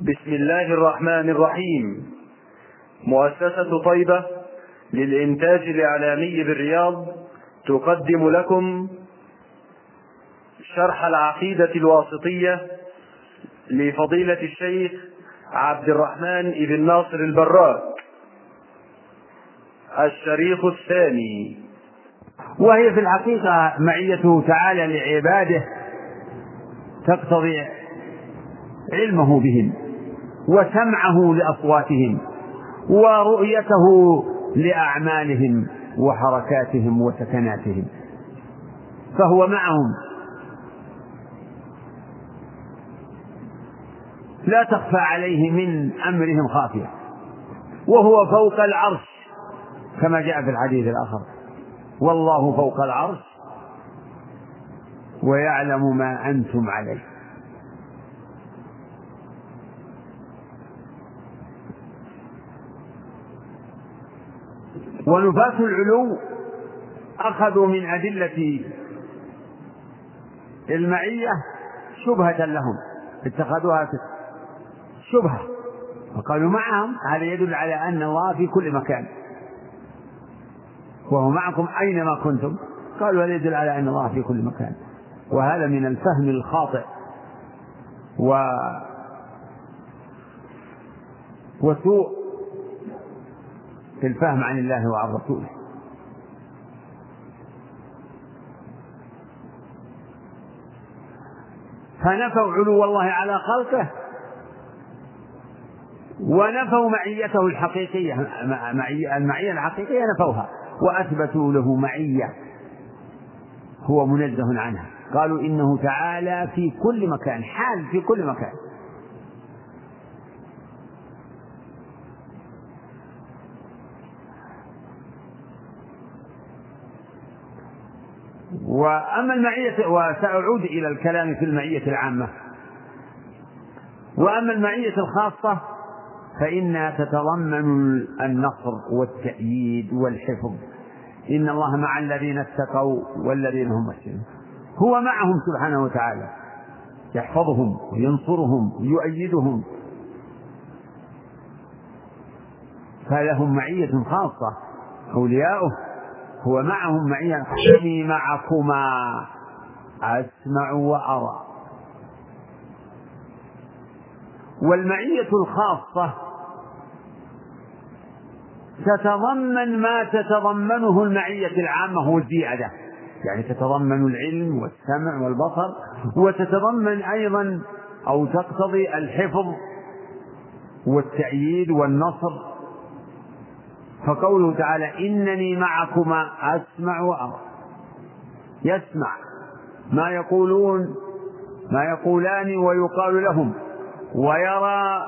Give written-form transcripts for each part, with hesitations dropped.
بسم الله الرحمن الرحيم. مؤسسة طيبة للإنتاج الإعلامي بالرياض تقدم لكم شرح العقيدة الواسطية لفضيلة الشيخ عبد الرحمن بن ناصر البراك، الشريط الثاني، وهي في الحقيقة معيته تعالى لعباده تقتضي علمه بهم وسمعه لأصواتهم ورؤيته لأعمالهم وحركاتهم وسكناتهم، فهو معهم لا تخفى عليه من أمرهم خافية، وهو فوق العرش كما جاء في الحديث الآخر: والله فوق العرش ويعلم ما أنتم عليه. ونفاس العلو أخذوا من أدلة المعية شبهة لهم، اتخذوها شبهة وقالوا معهم، هذا يدل على أن الله في كل مكان وهو معكم أينما كنتم، قالوا هذا يدل على أن الله في كل مكان، وهذا من الفهم الخاطئ وسوء في الفهم عن الله وعن رسوله. فنفوا علو الله على خلقه ونفوا معيته الحقيقية، المعية الحقيقية نفوها وأثبتوا له معية هو منزه عنها، قالوا إنه تعالى في كل مكان، حال في كل مكان. وأما المعية، وسأعود إلى الكلام في المعية العامة، وأما المعية الخاصة فإنها تتضمن النصر والتأييد والحفظ. إن الله مع الذين اتقوا والذين هم محسنون، هو معهم سبحانه وتعالى، يحفظهم وينصرهم ويؤيدهم، فلهم معية خاصة أولياؤه، هو معهم معية. إني معكما أسمع وأرى. والمعية الخاصة تتضمن ما تتضمنه المعية العامة والزيادة، يعني تتضمن العلم والسمع والبصر، وتتضمن أيضا أو تقتضي الحفظ والتأييد والنصر. فقوله تعالى: إنني معكما أسمع وأرى، يسمع ما يقولون ما يقولان ويقال لهم، ويرى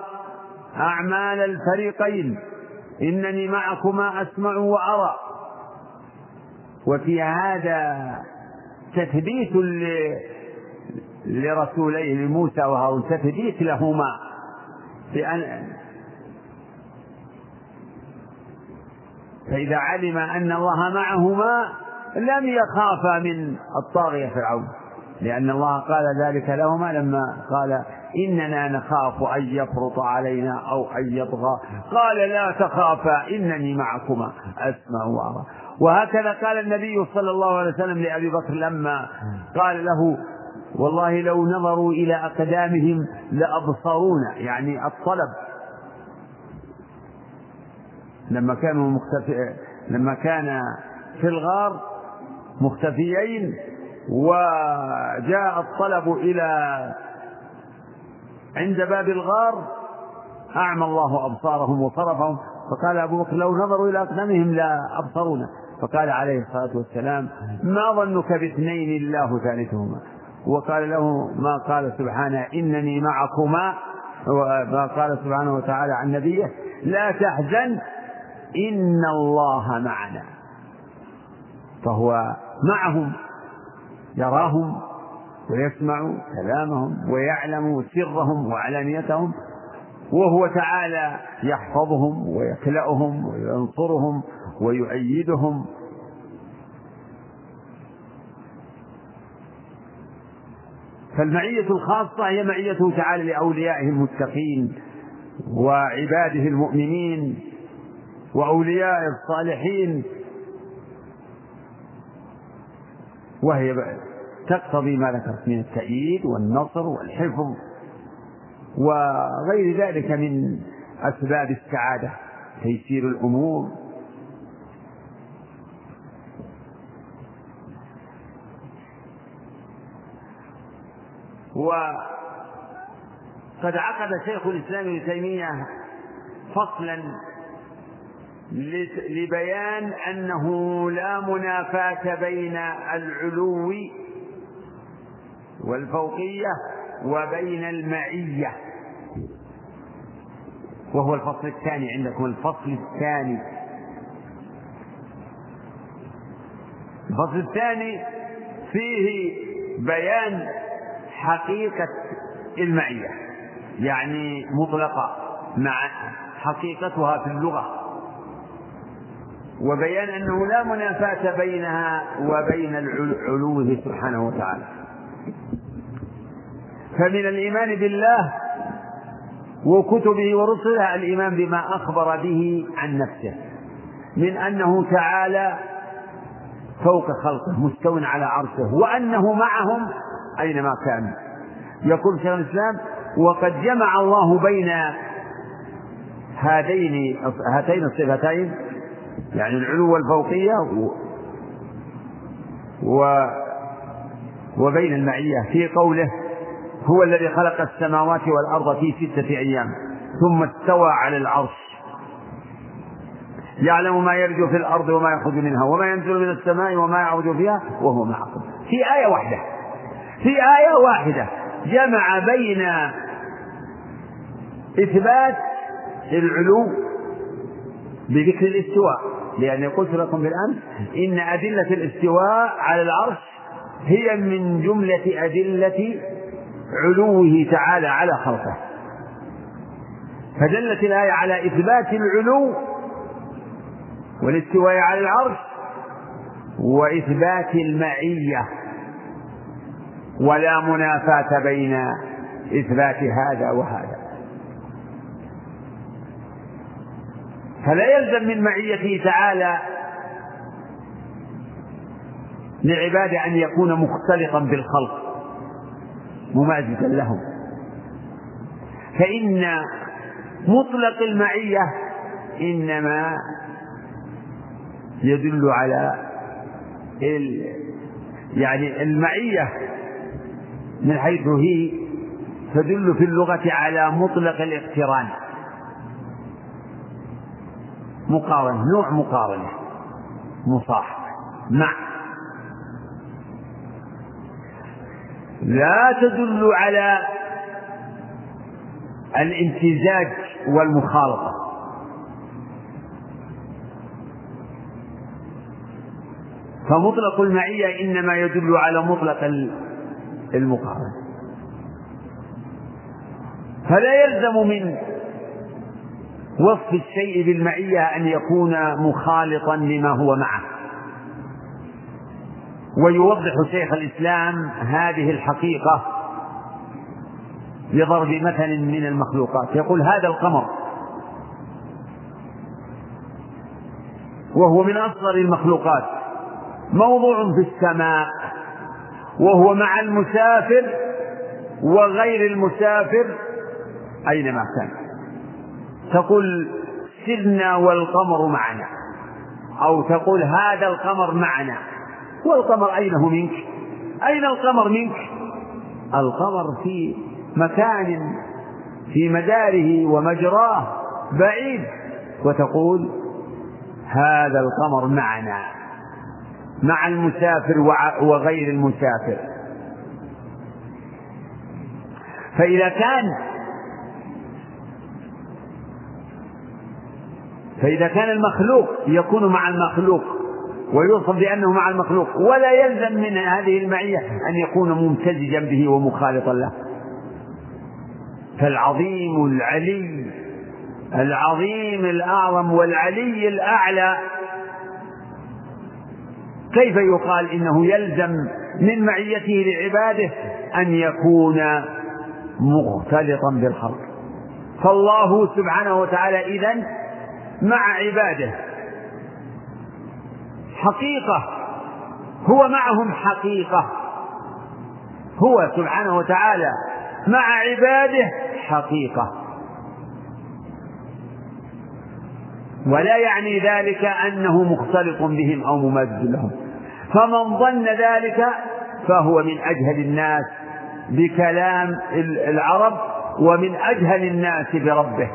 أعمال الفريقين. إنني معكما أسمع وأرى، وفي هذا تثبيت لرسوليه لموسى وهارون، تثبيت لهما بأن فإذا علم أن الله معهما لم يخافا من الطاغية فرعون، لأن الله قال ذلك لهما لما قال: إننا نخاف أن يفرط علينا أو أن يطغى، قال: لا تخافا إنني معكما أسمع وأرى. وهكذا قال النبي صلى الله عليه وسلم لأبي بكر لما قال له: والله لو نظروا إلى أقدامهم لأبصرونا، يعني الطلب، لما كان في الغار مختفيين وجاء الطلب إلى عند باب الغار أعمى الله أبصارهم وصرفهم، فقال أبو بكر: لو نظروا إلى أقدامهم لا أبصرونا، فقال عليه الصلاة والسلام: ما ظنك باثنين الله ثالثهما؟ وقال له ما قال سبحانه: إنني معكما، وما قال سبحانه وتعالى عن نبيه: لا تحزن إن الله معنا. فهو معهم، يراهم ويسمع كلامهم ويعلم سرهم وعلانيتهم، وهو تعالى يحفظهم ويخلأهم وينصرهم ويؤيدهم. فالمعية الخاصة هي معيته تعالى لأوليائه المتقين وعباده المؤمنين وأوليائه الصالحين، وهي تقتضي ما ذكرت من التأييد والنصر والحفظ وغير ذلك من أسباب السعادة، تيسير الأمور. وقد عقد شيخ الإسلام ابن تيمية فصلا لبيان أنه لا منافاة بين العلو والفوقية وبين المعية، وهو الفصل الثاني عندكم. الفصل الثاني فيه بيان حقيقة المعية، يعني مطلقة مع حقيقتها في اللغة، وبيان أنه لا منافاة بينها وبين العلو سبحانه وتعالى. فمن الإيمان بالله وكتبه ورسله الإيمان بما أخبر به عن نفسه من أنه تعالى فوق خلقه مستوٍ على عرشه، وأنه معهم أينما كانوا. يقول شيخ الإسلام: وقد جمع الله بين هاتين الصفتين، يعني العلو والفوقية وبين المعية، في قوله: هو الذي خلق السماوات والأرض في 6 أيام ثم استوى على العرش، يعلم ما يرجو في الأرض وما يخرج منها وما ينزل من السماء وما يعرج فيها وهو معكم. في آية واحدة جمع بين إثبات العلو بذكر الاستواء، لأن قلت لكم بالأمس إن أدلة الاستواء على العرش هي من جملة أدلة علوه تعالى على خلقه، فدلت الآية على إثبات العلو والاستواء على العرش وإثبات المعية، ولا منافاة بين إثبات هذا وهذا. فلا يلزم من معيته تعالى لعباده أن يكون مختلطا بالخلق ممازجا لهم، فإن مطلق المعية إنما يدل على يعني المعية من حيث هي تدل في اللغة على مطلق الاقتران، مقارنة، نوع مقارنة، مصاحبة، مع، لا تدل على الامتزاج والمخالطة. فمطلق المعية إنما يدل على مطلق المقارنة، فلا يلزم من وصف الشيء بالمعية أن يكون مخالطا لما هو معه. ويوضح شيخ الإسلام هذه الحقيقة بضرب مثل من المخلوقات. يقول: هذا القمر وهو من أصغر المخلوقات موضوع في السماء، وهو مع المسافر وغير المسافر أينما كان. تقول: سرنا والقمر معنا، أو تقول: هذا القمر معنا. والقمر أين هو منك؟ أين القمر منك؟ القمر في مكان في مداره ومجراه بعيد، وتقول: هذا القمر معنا، مع المسافر وغير المسافر. فإذا كان المخلوق يكون مع المخلوق ويوصف بأنه مع المخلوق، ولا يلزم من هذه المعية أن يكون ممتزجا به ومخالطا له. فالعظيم العلي، العظيم الأعظم والعلي الأعلى، كيف يقال إنه يلزم من معيته لعباده أن يكون مختلطا بالحق. فالله سبحانه وتعالى إذن مع عباده حقيقة، هو معهم حقيقة، هو سبحانه وتعالى مع عباده حقيقة. ولا يعني ذلك أنه مختلط بهم أو ممزج لهم، فمن ظن ذلك فهو من أجهل الناس بكلام العرب ومن أجهل الناس بربه.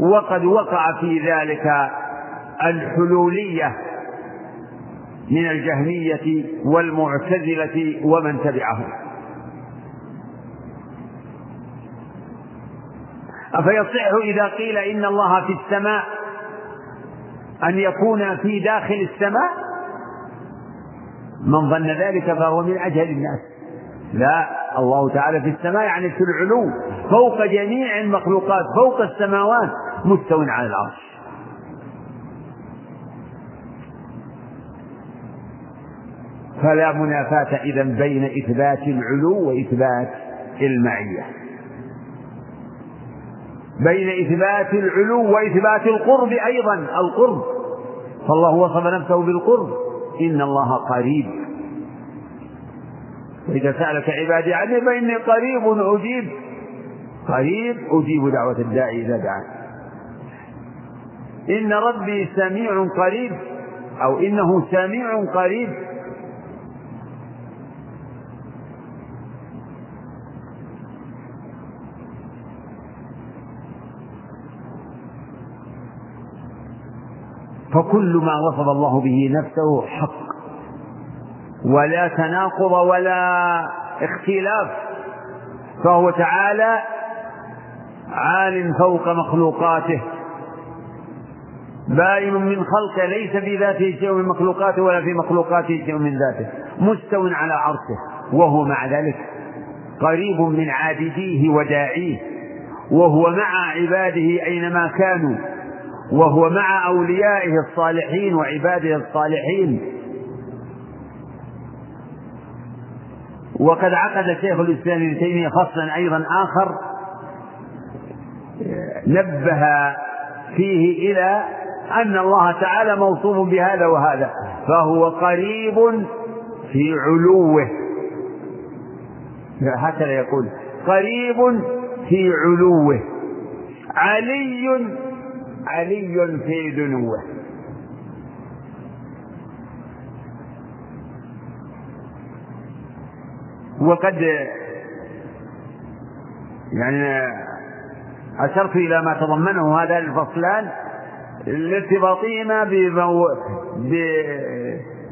وقد وقع في ذلك الحلولية من الجهمية والمعتزلة ومن تبعهم. أفيصح إذا قيل إن الله في السماء أن يكون في داخل السماء؟ من ظن ذلك فهو من أجهل الناس. لا، الله تعالى في السماء يعني في العلو فوق جميع المخلوقات، فوق السماوات، مستوٍ على العرش. فلا منافاة إذن بين إثبات العلو وإثبات المعية، بين إثبات العلو وإثبات القرب أيضا، القرب، فالله وصف نفسه بالقرب، إن الله قريب، وإذا سألك عبادي عني فإني قريب أجيب، قريب أجيب دعوة الداعي إذا دعا، إن ربي سميع قريب، أو إنه سميع قريب. فكل ما وصف الله به نفسه حق، ولا تناقض ولا اختلاف، فهو تعالى عال فوق مخلوقاته، بائن من خلقه، ليس في ذاته شيء من مخلوقاته ولا في مخلوقاته شيء من ذاته، مستوٍ على عرشه، وهو مع ذلك قريب من عابديه وداعيه، وهو مع عباده أينما كانوا، وهو مع أوليائه الصالحين وعباده الصالحين. وقد عقد شيخ الإسلام ابن تيمية فصلا أيضا آخر نبه فيه إلى أن الله تعالى موصوف بهذا وهذا، فهو قريب في علوه، هكذا يقول، قريب في علوه، علي في دنوه. وقد يعني أشرت إلى ما تضمنه هذا الفصلان لارتباطهما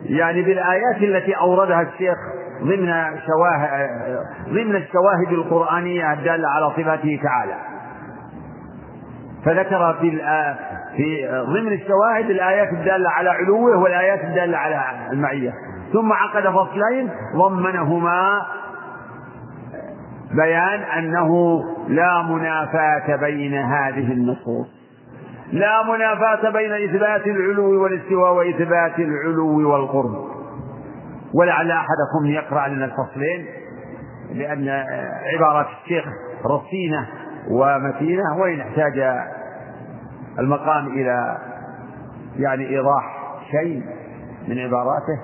يعني بالآيات التي أوردها الشيخ ضمن الشواهد القرآنية الدالة على صفاته تعالى، فذكر في ضمن الشواهد الآيات الدالة على علوه والآيات الدالة على المعية، ثم عقد فصلين ضمنهما بيان أنه لا منافاة بين هذه النصوص، لا منافاة بين إثبات العلو والاستواء وإثبات العلو والقرب. ولعل أحدكم يقرأ لنا الفصلين، لأن عبارة الشيخ رصينة ومتينة، وإن احتاج المقام إلى يعني إيضاح شيء من عباراته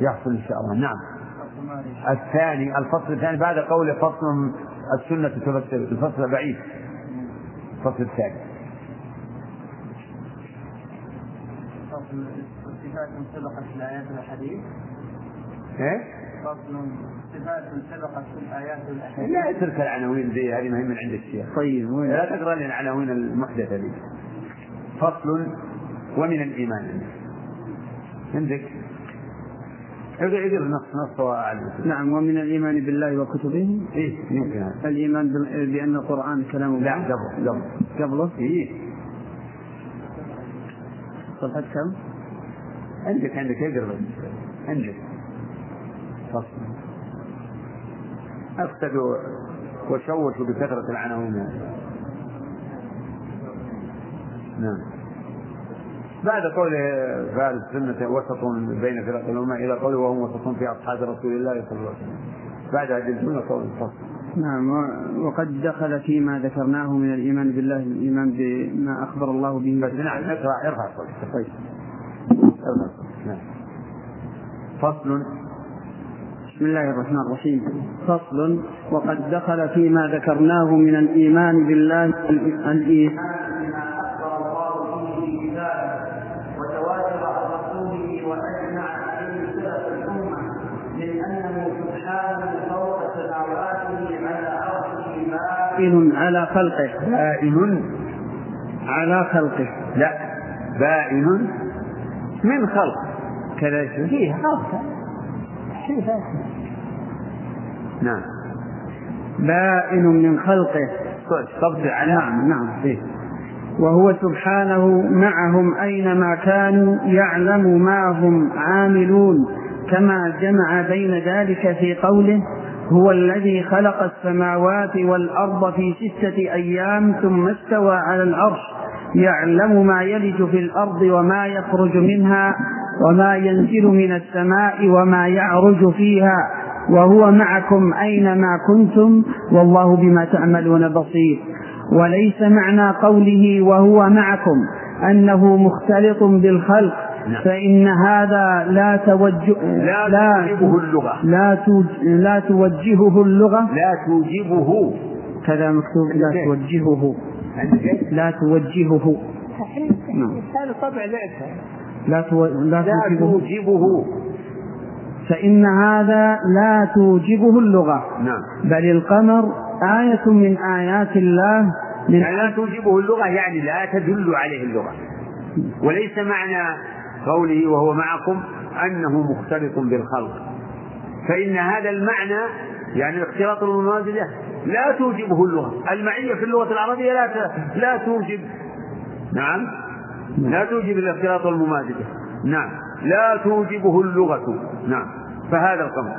يحصل إن شاء الله. نعم. الثاني، الفصل الثاني بعد قول فصل السنة تفسر، الفصل بعيد، الفصل الثاني. فصل صفات سبقت في الآيات والحديث. فصل سبقت في الآيات والأحاديث. لا ترك العناوين دي، هذه مهمة عند الشيخ. طيب، لا تقرأ لي العناوين المحدثة دي. فصل ومن الإيمان عندك عيد النص وعلم. نعم، ومن الإيمان بالله وكتبه. إيه ممكن. الإيمان بأن القرآن كلام الله. لا قبله. إيه. صفحة كم؟ عندك يقرأ عندك فصل. أفسدوا وشوشوا بكثرة العناوين. نعم. بعد قول فأهل السنة وسط بين فرق الأمة إلى قوله وهم وسط في أصحاب رسول الله صلى الله عليه وسلم، بعد هذه الجملة قول الفصل. نعم. وقد دخل فيما ذكرناه من الإيمان بالله الإيمان بما أخبر الله به. نعم. ارفع صوتك. طيب. نعم. فصل. بسم الله الرحمن الرحيم. فصل. وقد دخل فيما ذكرناه من الإيمان بالله بائن على خلقه. بائن على خلقه. لا، بائن من خلقه كذلك فيه خلقه شيء فاسد. نعم. بائن من خلقه. نعم. نعم. فيه. وهو سبحانه معهم أينما كانوا يعلم ما هم عاملون، كما جمع بين ذلك في قوله هو الذي خلق السماوات والأرض في 6 أيام ثم استوى على العرش يعلم ما يلج في الأرض وما يخرج منها وما ينزل من السماء وما يعرج فيها وهو معكم أينما كنتم والله بما تعملون بصير. وليس معنى قوله وهو معكم أنه مختلط بالخلق، فإن هذا لا توجبه اللغة، بل القمر آية من آيات الله. لا توجبه اللغة يعني لا تدل عليه اللغة. وليس معنى قوله وهو معكم أنه مختلط بالخلق، فإن هذا المعنى يعني الاختلاط المنازلة لا توجبه اللغة. المعية في اللغة العربية لا توجب. نعم. لا توجب الاختلاط المنازلة. نعم. لا توجبه اللغة. نعم. فهذا القمر.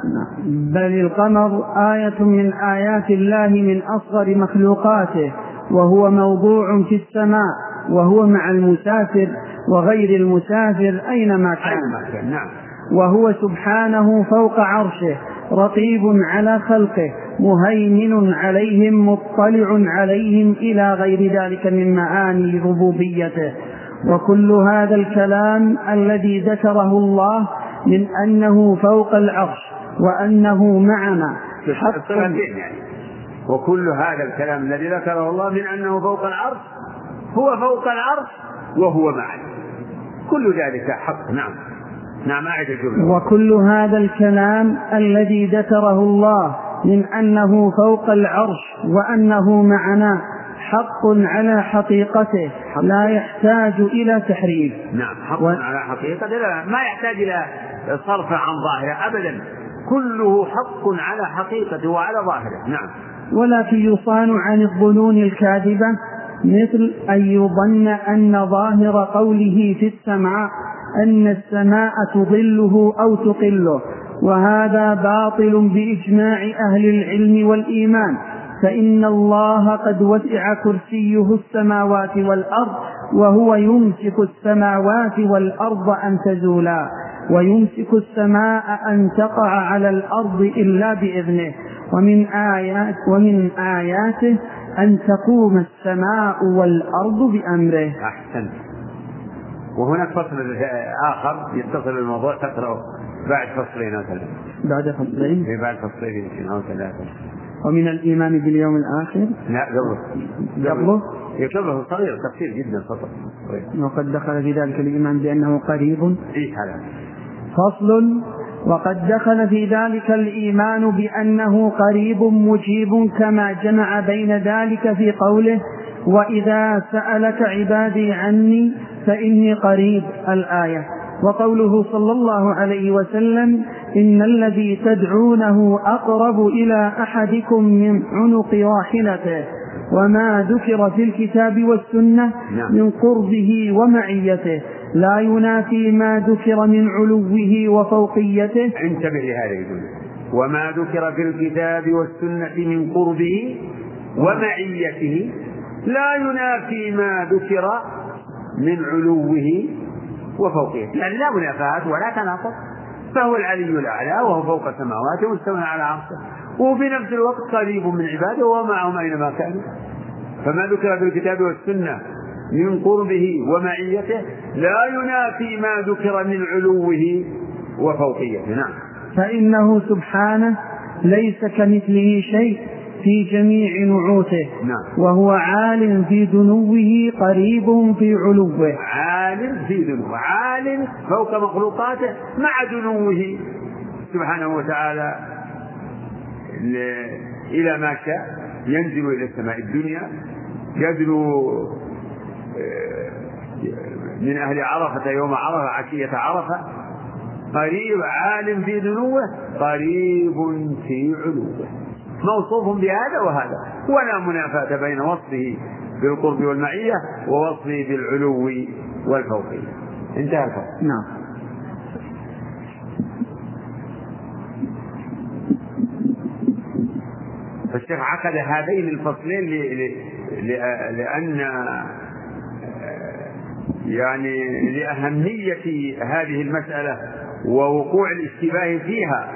بل القمر آية من آيات الله من أصغر مخلوقاته، وهو موضوع في السماء وهو مع المسافر وغير المسافر أينما كان. نعم. وهو سبحانه فوق عرشه رقيب على خلقه مهيمن عليهم مطلع عليهم إلى غير ذلك من معاني ربوبيته. وكل هذا الكلام الذي ذكره الله من أنه فوق العرش وأنه معنا حق. وكل هذا الكلام الذي ذكره الله من أنه فوق العرش هو فوق العرش وهو معنا، كل ذلك حق. نعم. نعم. أعد الجملة. وكل هذا الكلام الذي ذكره الله من أنه فوق العرش وأنه معنا حق على حقيقته، لا يحتاج إلى تحريف. نعم. حق على حقيقته، ما يحتاج إلى صرف عن ظاهره أبدا، كله حق على حقيقته وعلى ظاهره. نعم. ولكن يصان عن الظنون الكاذبة، مثل أن يظن أن ظاهر قوله في السماء أن السماء تظله أو تقله، وهذا باطل بإجماع أهل العلم والإيمان، فإن الله قد وسع كرسيه السماوات والأرض وهو يمسك السماوات والأرض أن تزولا ويمسك السماء أن تقع على الأرض إلا بإذنه. ومن آياته أن تقوم السماء والأرض بأمره. أحسن. وهناك فصل آخر يتصل بالموضوع، تقرأه بعد فصلين أو ثلاثة. بعد فصلين؟ إيه، بعد فصلين أو ثلاثة. ومن الإيمان باليوم الآخر؟ لا، قبله يقبله صغير تفسير جدا فقط. وقد دخل في ذلك الإيمان بأنه قريب. إيه هذا. فصل. وقد دخل في ذلك الإيمان بأنه قريب مجيب، كما جمع بين ذلك في قوله وإذا سألك عبادي عني فإني قريب الآية، وقوله صلى الله عليه وسلم إن الذي تدعونه أقرب إلى أحدكم من عنق راحلته، وما ذكر في الكتاب والسنة من قربه ومعيته لا ينافي ما ذكر من علوه وفوقيته. انتبه لهذا الجملة، وما ذكر في الكتاب والسنة من قربه ومعيته لا ينافي ما ذكر من علوه وفوقه، يعني لا منافات ولا تناقض، فهو العلي الأعلى وهو فوق السماوات واستوى على عرشه، وهو في نفس الوقت قريب من عباده ومعهم أينما كانوا. فما ذكر في الكتاب والسنة من قربه ومعيته لا ينافي ما ذكر من علوه وفوقيته. نعم. فإنه سبحانه ليس كمثله شيء في جميع نعوته. نعم. وهو عالٍ في دنوه قريب في علوه، عالٍ في دنوه، عالٍ فوق مخلوقاته مع دنوه سبحانه وتعالى إلى ما شاء. ينزل إلى السماء الدنيا، يدنو من أهل عرفة يوم عرفة عشية عرفة، قريب عالٍ في دنوه قريب في علوه، موصوف بهذا وهذا، ولا منافاة بين وصفه بالقرب والمعية ووصفه بالعلو والفوقية. انتهى الفصل. نعم. فالشيخ عقد هذين الفصلين لأن يعني لأهمية هذه المسألة ووقوع الاشتباه فيها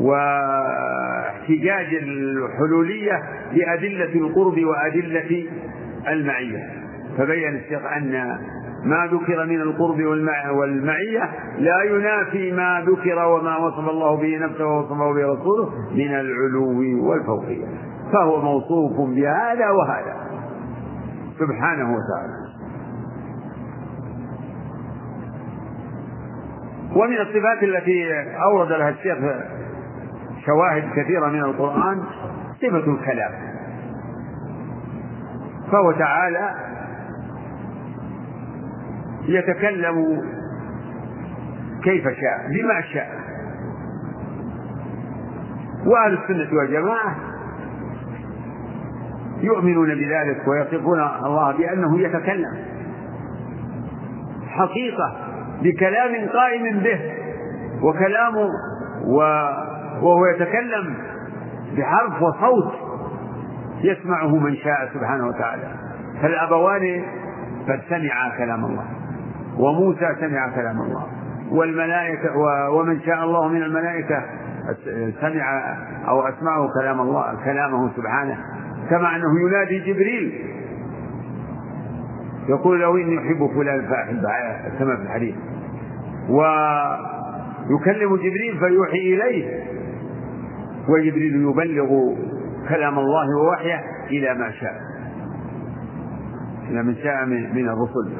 واحتجاج الحلولية بأدلة القرب وأدلة المعية. فبين الشيخ أن ما ذكر من القرب والمعية لا ينافي ما ذكر وما وصف الله به نفسه ووصفه به رسوله من العلو والفوقية، فهو موصوف بهذا وهذا سبحانه وتعالى. ومن الصفات التي أورد لها الشيخ شواهد كثيرة من القرآن صفة الكلام، فهو تعالى يتكلم كيف شاء بما شاء. وأهل السنة والجماعة يؤمنون بذلك ويقفون الله بأنه يتكلم حقيقة بكلام قائم به، وكلامه وهو يتكلم بحرف وصوت يسمعه من شاء سبحانه وتعالى. فالأبوان قد سمعا كلام الله، وموسى سمع كلام الله، والملائكة ومن شاء الله من الملائكة سمع أو أسمعه كلام الله كلامه سبحانه، كما أنه ينادي جبريل يقول له إني أحب فلان فأحب كما في الحديث، ويكلم جبريل فيوحي إليه، وجبريل يبلغ كلام الله ووحيه إلى ما شاء، إلى من شاء من الرسل.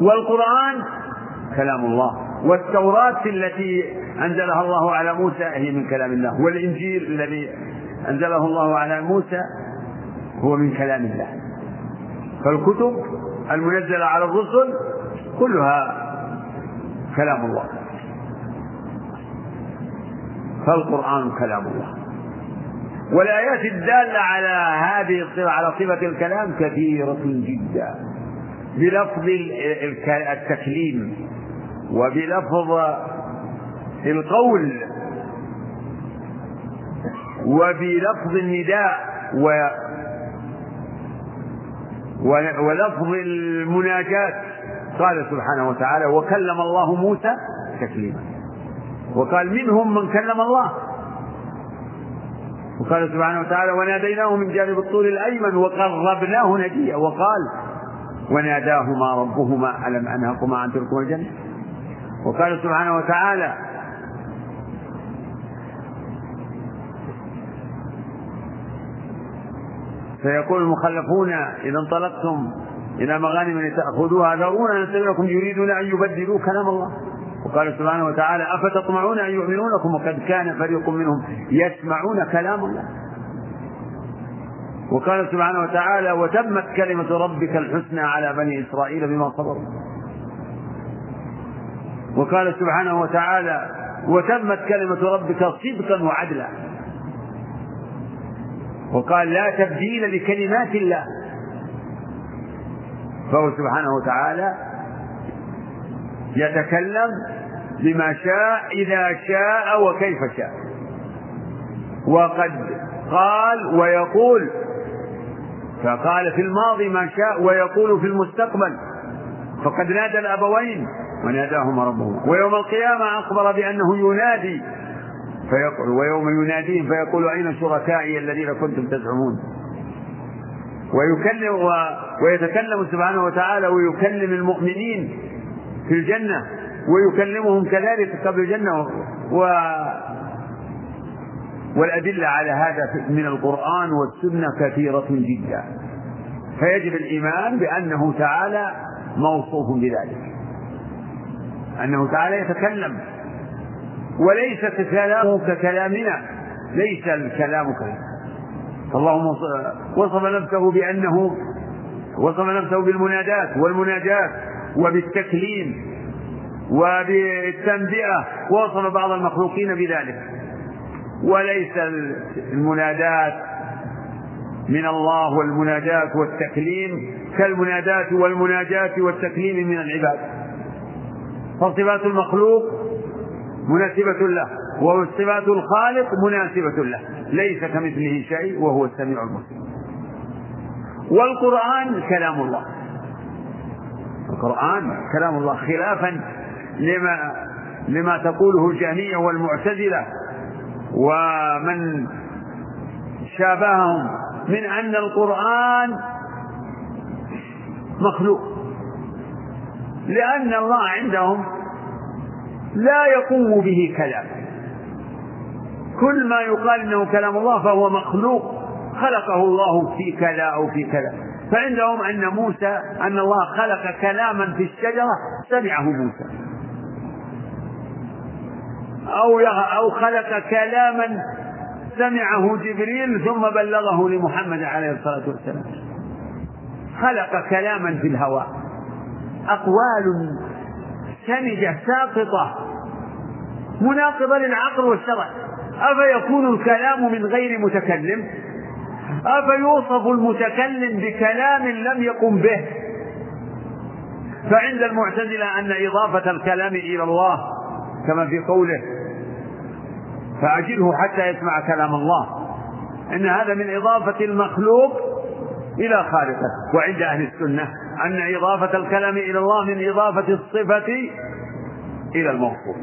والقرآن كلام الله، والتوراة التي أنزلها الله على موسى هي من كلام الله، والإنجيل الذي أنزله الله على موسى هو من كلام الله. فالكتب المنزلة على الرسل كلها كلام الله، فالقرآن كلام الله. والآيات الدالة على هذه الصفة على صفة الكلام كثيرة جدا، بلفظ التكليم وبلفظ القول وبلفظ النداء ولفظ المناجاة. قال سبحانه وتعالى وكلم الله موسى تكليما، وقال منهم من كلم الله، وقال سبحانه وتعالى وناديناه من جانب الطول الأيمن وقربناه نجيا، وقال وناداهما ربهما ألم أنهكما عن تلكما الجنة، وقال سبحانه وتعالى فيقول المخلفون إذا انطلقتم إلى مغانم لتأخذوها ذرونا نتبعكم يريدون أن يبدلوا كلام الله، وقال سبحانه وتعالى أفتطمعون أن يؤمنوا لكم وقد كان فريق منهم يسمعون كلام الله، وقال سبحانه وتعالى وتمت كلمة ربك الحسنى على بني إسرائيل بما صبروا، وقال سبحانه وتعالى وتمت كلمة ربك صدقا وعدلا، وقال لا تبديل لكلمات الله. فهو سبحانه وتعالى يتكلم بما شاء إذا شاء وكيف شاء، وقد قال ويقول فقال في الماضي ما شاء ويقول في المستقبل، فقد نادى الأبوين وناداهما ربهما، ويوم القيامة أخبر بأنه ينادي فيقول، ويوم يناديهم فيقول أين شركائي الذين كنتم تزعمون، ويتكلم سبحانه وتعالى ويكلم المؤمنين في الجنة ويكلمهم كذلك قبل الجنة. والأدلة على هذا من القرآن والسنة كثيرة جدا، فيجب الإيمان بأنه تعالى موصوف بذلك، أنه تعالى يتكلم، وليس كلامه ككلامنا، ليس الكلام كلامنا. اللهم وصف نفسه بأنه وصف نفسه بالمنادات والمناجات وبالتكليم وبالتنبئة، ووصف بعض المخلوقين بذلك، وليس المنادات من الله والمناجات والتكليم كالمنادات والمناجات والتكليم من العباد. فصفات المخلوق مناسبة له، وصفات الخالق مناسبة له، ليس كمثله شيء وهو السميع البصير. والقرآن كلام الله، القرآن كلام الله، خلافا لما تقوله الجهمية والمعتزلة ومن شابههم من أن القرآن مخلوق، لأن الله عندهم لا يقوم به كلام، كل ما يقال أنه كلام الله فهو مخلوق خلقه الله في كلا أو في كلا. فعندهم أن موسى، أن الله خلق كلاما في الشجرة سمعه موسى، أو خلق كلاما سمعه جبريل ثم بلغه لمحمد عليه الصلاة والسلام، خلق كلاما في الهواء، أقوال سمجة ساقطة مناقضة للعقل والشرع. أفيكون الكلام من غير متكلم؟ أفيوصف المتكلم بكلام لم يقم به؟ فعند المعتزلة أن إضافة الكلام إلى الله كما في قوله فأجله حتى يسمع كلام الله، إن هذا من إضافة المخلوق إلى خالقه. وعند أهل السنة أن إضافة الكلام إلى الله من إضافة الصفة إلى الموصوف،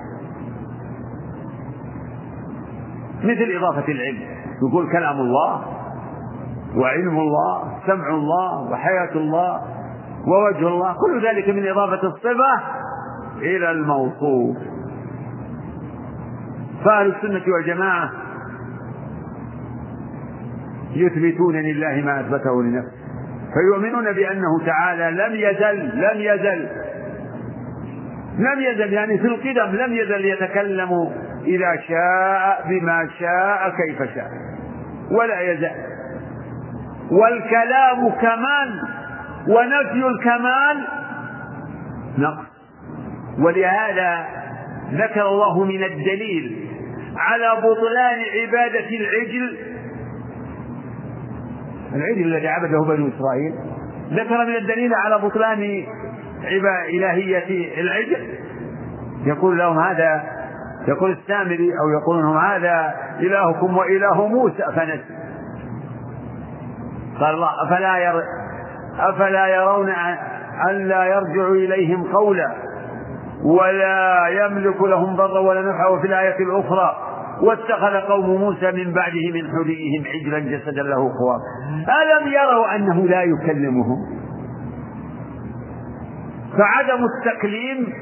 مثل إضافة العلم، يقول كلام الله وعلم الله سمع الله وحياة الله ووجه الله، كل ذلك من إضافة الصفة إلى الموصوف. فأهل السنة والجماعة يثبتون لله ما أثبته لنفسه، فيؤمنون بأنه تعالى لم يزل يعني في القدم لم يزل يتكلم إذا شاء بما شاء كيف شاء، ولا يزال. والكلام كمال، ونفي الكمال نقص، ولهذا ذكر الله من الدليل على بطلان عبادة العجل الذي عبده بنو إسرائيل، ذكر من الدليل على بطلان إلهية العجل. يقول لهم هذا، يقول السامري أو يقولهم هذا إلهكم وإله موسى فنسي. قال الله أفلا يرون أن لا يرجع إليهم قولا ولا يملك لهم ضرا ولا نفعا. وفي الآية الأخرى واتخذ قوم موسى من بعده من حليهم عجلا جسدا له خوار، ألم يروا أنه لا يكلمهم؟ فعدم التكليم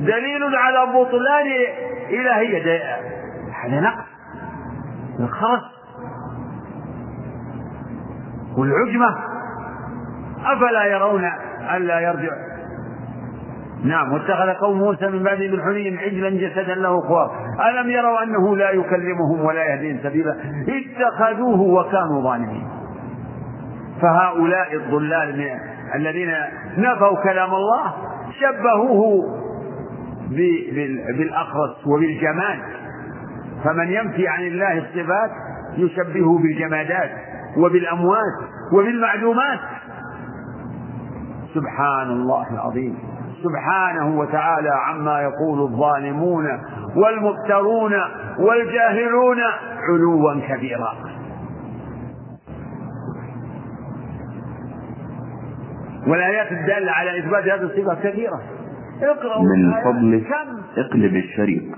دليل على بطلان إلهية، هذا نقص الخرس والعجمة. أفلا يرون ألا يرجع، نعم، واتخذ قوم موسى من بعده من حليهم عجلا جسدا له خوار، ألم يروا أنه لا يكلمهم ولا يهديهم سبيلا، اتخذوه وكانوا ظالمين. فهؤلاء الضلال الذين نفوا كلام الله شبهوه بالأخرس وبالجماد، فمن ينفي عن الله الصفات يشبهه بالجمادات وبالأموات وبالمعدومات. سبحان الله العظيم، سبحانه وتعالى عما يقول الظالمون والمفترون والجاهلون علوا كبيرا. والآيات الدالة على إثبات هذه الصفة كثيرة. اقرأوا من فضلك اقلب الشريط.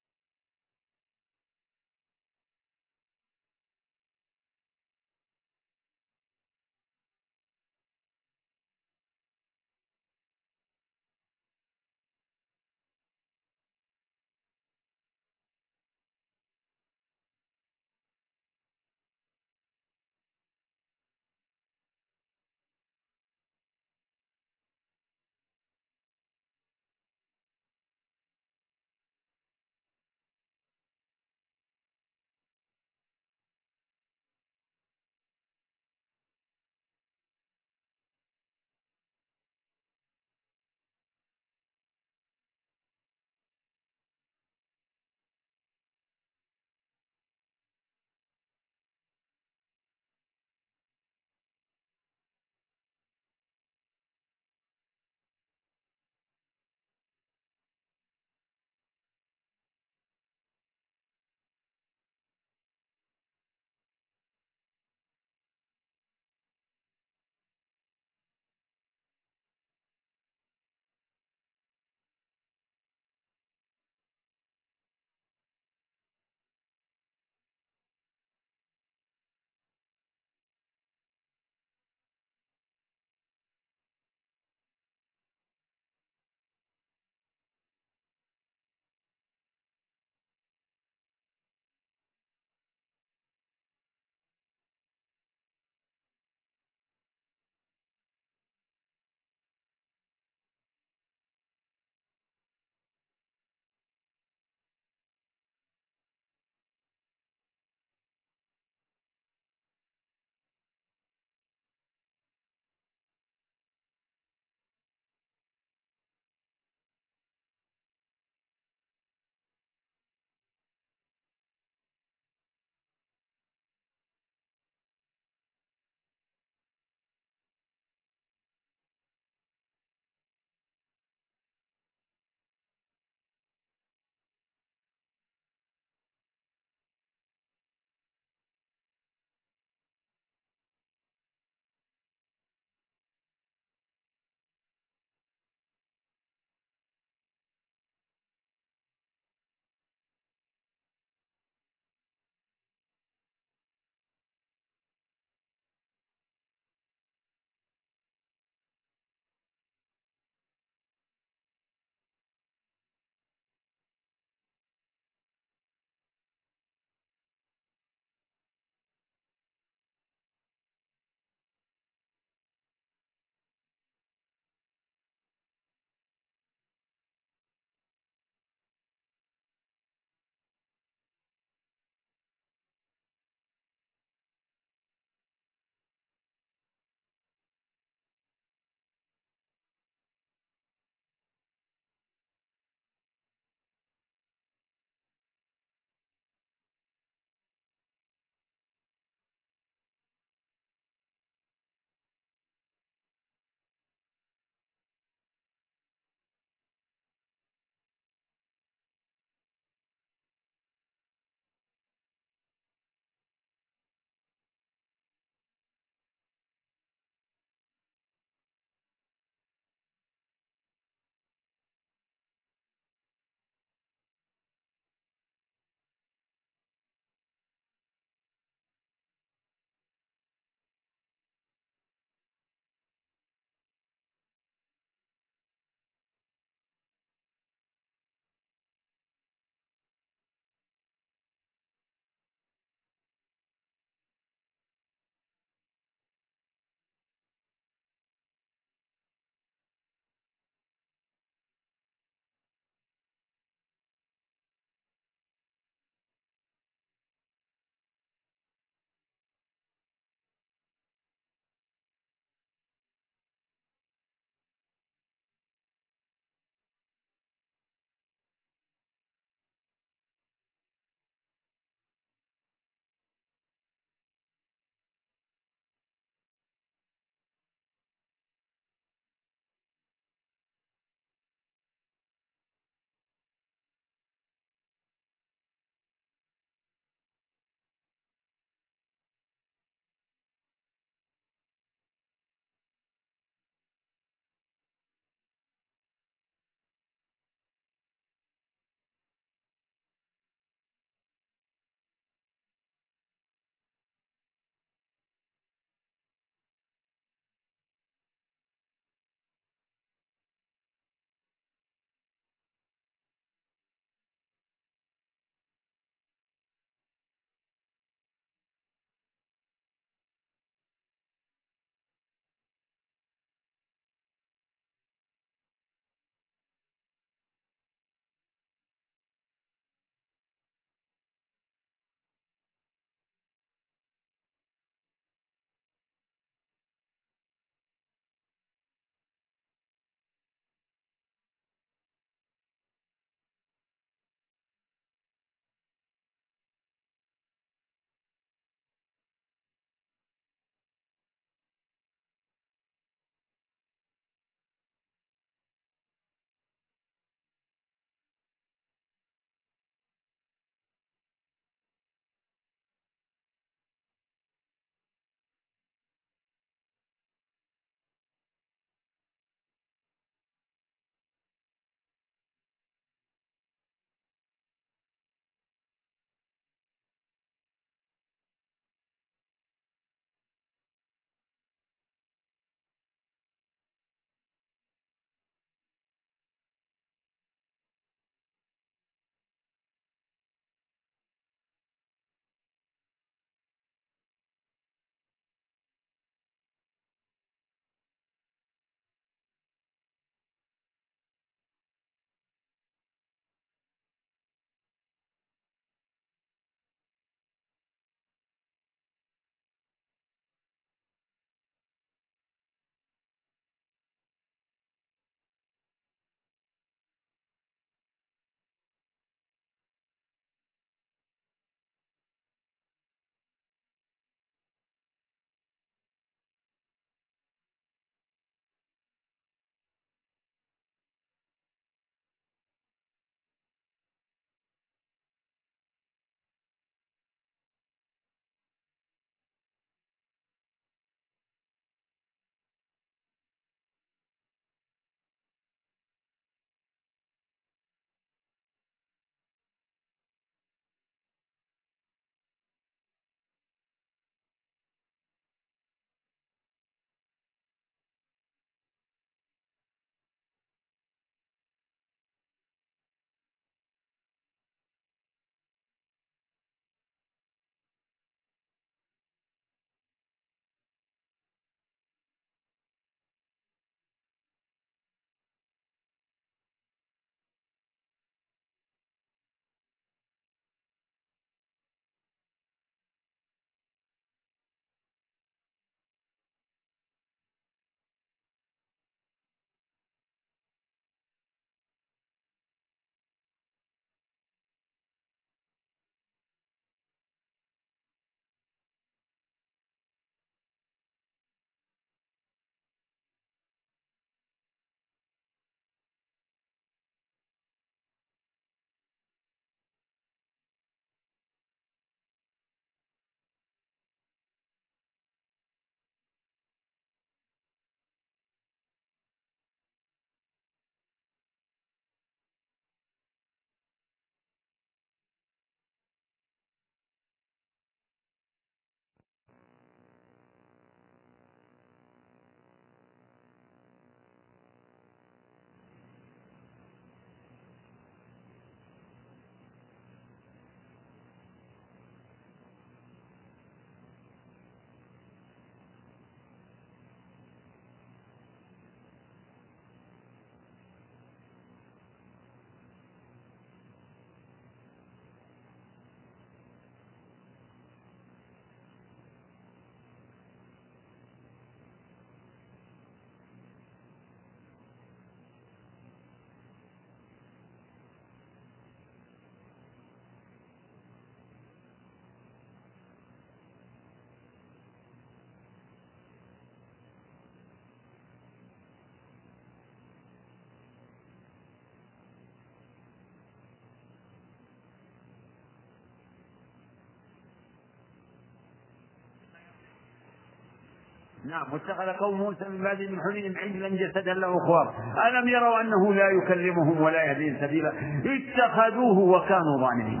نعم. واتخذ قوم موسى من بعد من حليهم عجلا جسدا له خوار ألم يروا أنه لا يكلمهم ولا يهديهم سبيلا اتخذوه وكانوا ظالمين.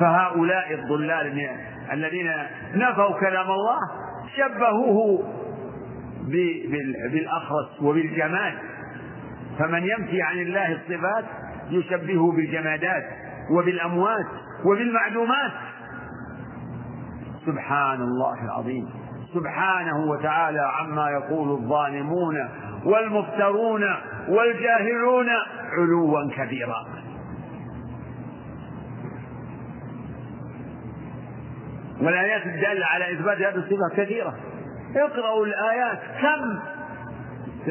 فهؤلاء الضلال الذين نفوا كلام الله شبهوه بالأخرس وبالجماد، فمن ينفي عن الله الصفات يشبهه بالجمادات وبالأموات وبالمعدومات. سبحان الله العظيم سبحانه وتعالى عما يقول الظالمون والمفترون والجاهلون علوا كبيرا. والآيات الدالة على إثبات هذه الصفة كثيرة، اقرأوا الآيات كم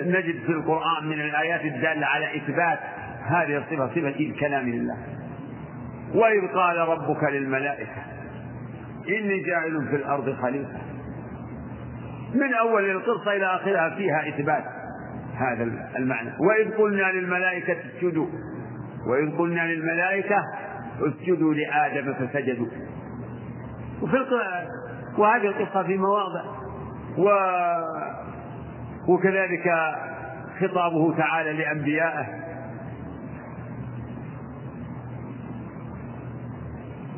نجد في القرآن من الآيات الدالة على إثبات هذه الصفة، صفة كلام الله. وإذ قال ربك للملائكة إني جاعل في الأرض خليفة، من أول القصة إلى آخرها فيها إثبات هذا المعنى. وإذ قلنا للملائكة اسجدوا وإذ قلنا للملائكة اسجدوا لآدم فسجدوا، وهذه القصة في مواضع. وكذلك خطابه تعالى لأنبيائه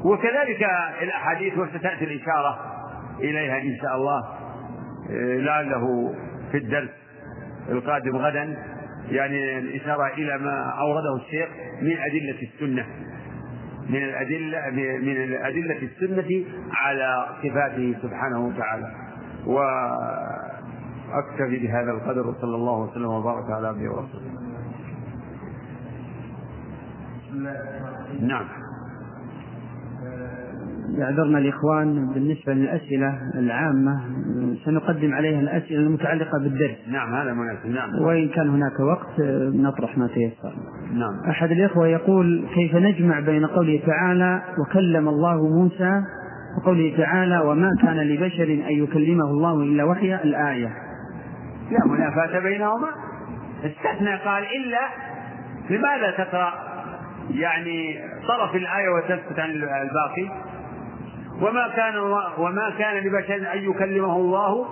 وكذلك الأحاديث، وستأتي الإشارة إليها إن شاء الله لعله في الدرس القادم غدا، يعني الإشارة إلى ما أورده الشيخ من أدلة السنة من الأدلة السنة على صفاته سبحانه وتعالى. وأكتفي بهذا القدر، صلى الله وسلم وبارك على عبده ورسوله. نعم، يعذرنا الإخوان بالنسبة للأسئلة العامة سنقدم عليها الأسئلة المتعلقة بالدرس. نعم هذا مناسب. نعم وإن كان هناك وقت نطرح ما تيسر. نعم. أحد الإخوة يقول كيف نجمع بين قوله تعالى وكلم الله موسى وقوله تعالى وما كان لبشر أن يكلمه الله إلا وحيا الآية؟ لا منافاة بينهما، استثنى قال إلا، لماذا تقرأ يعني طرف الآية وتسكت عن الباقي؟ وما كان لبشر أن يكلمه الله،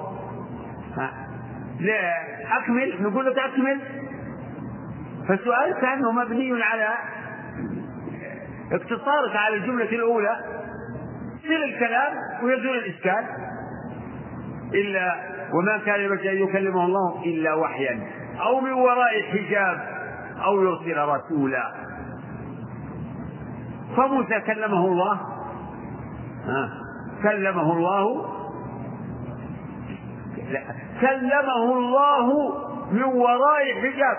لا أكمل نقول لك أكمل. فالسؤال كأنه مبني على اقتصارك على الجملة الأولى، سير الكلام ويزول الإشكال. إلا وما كان لبشر أن يكلمه الله إلا وحيا أو من وراء حجاب أو يرسل رسولا. فموسى كلمه الله كلمه الله من وراء حجاب،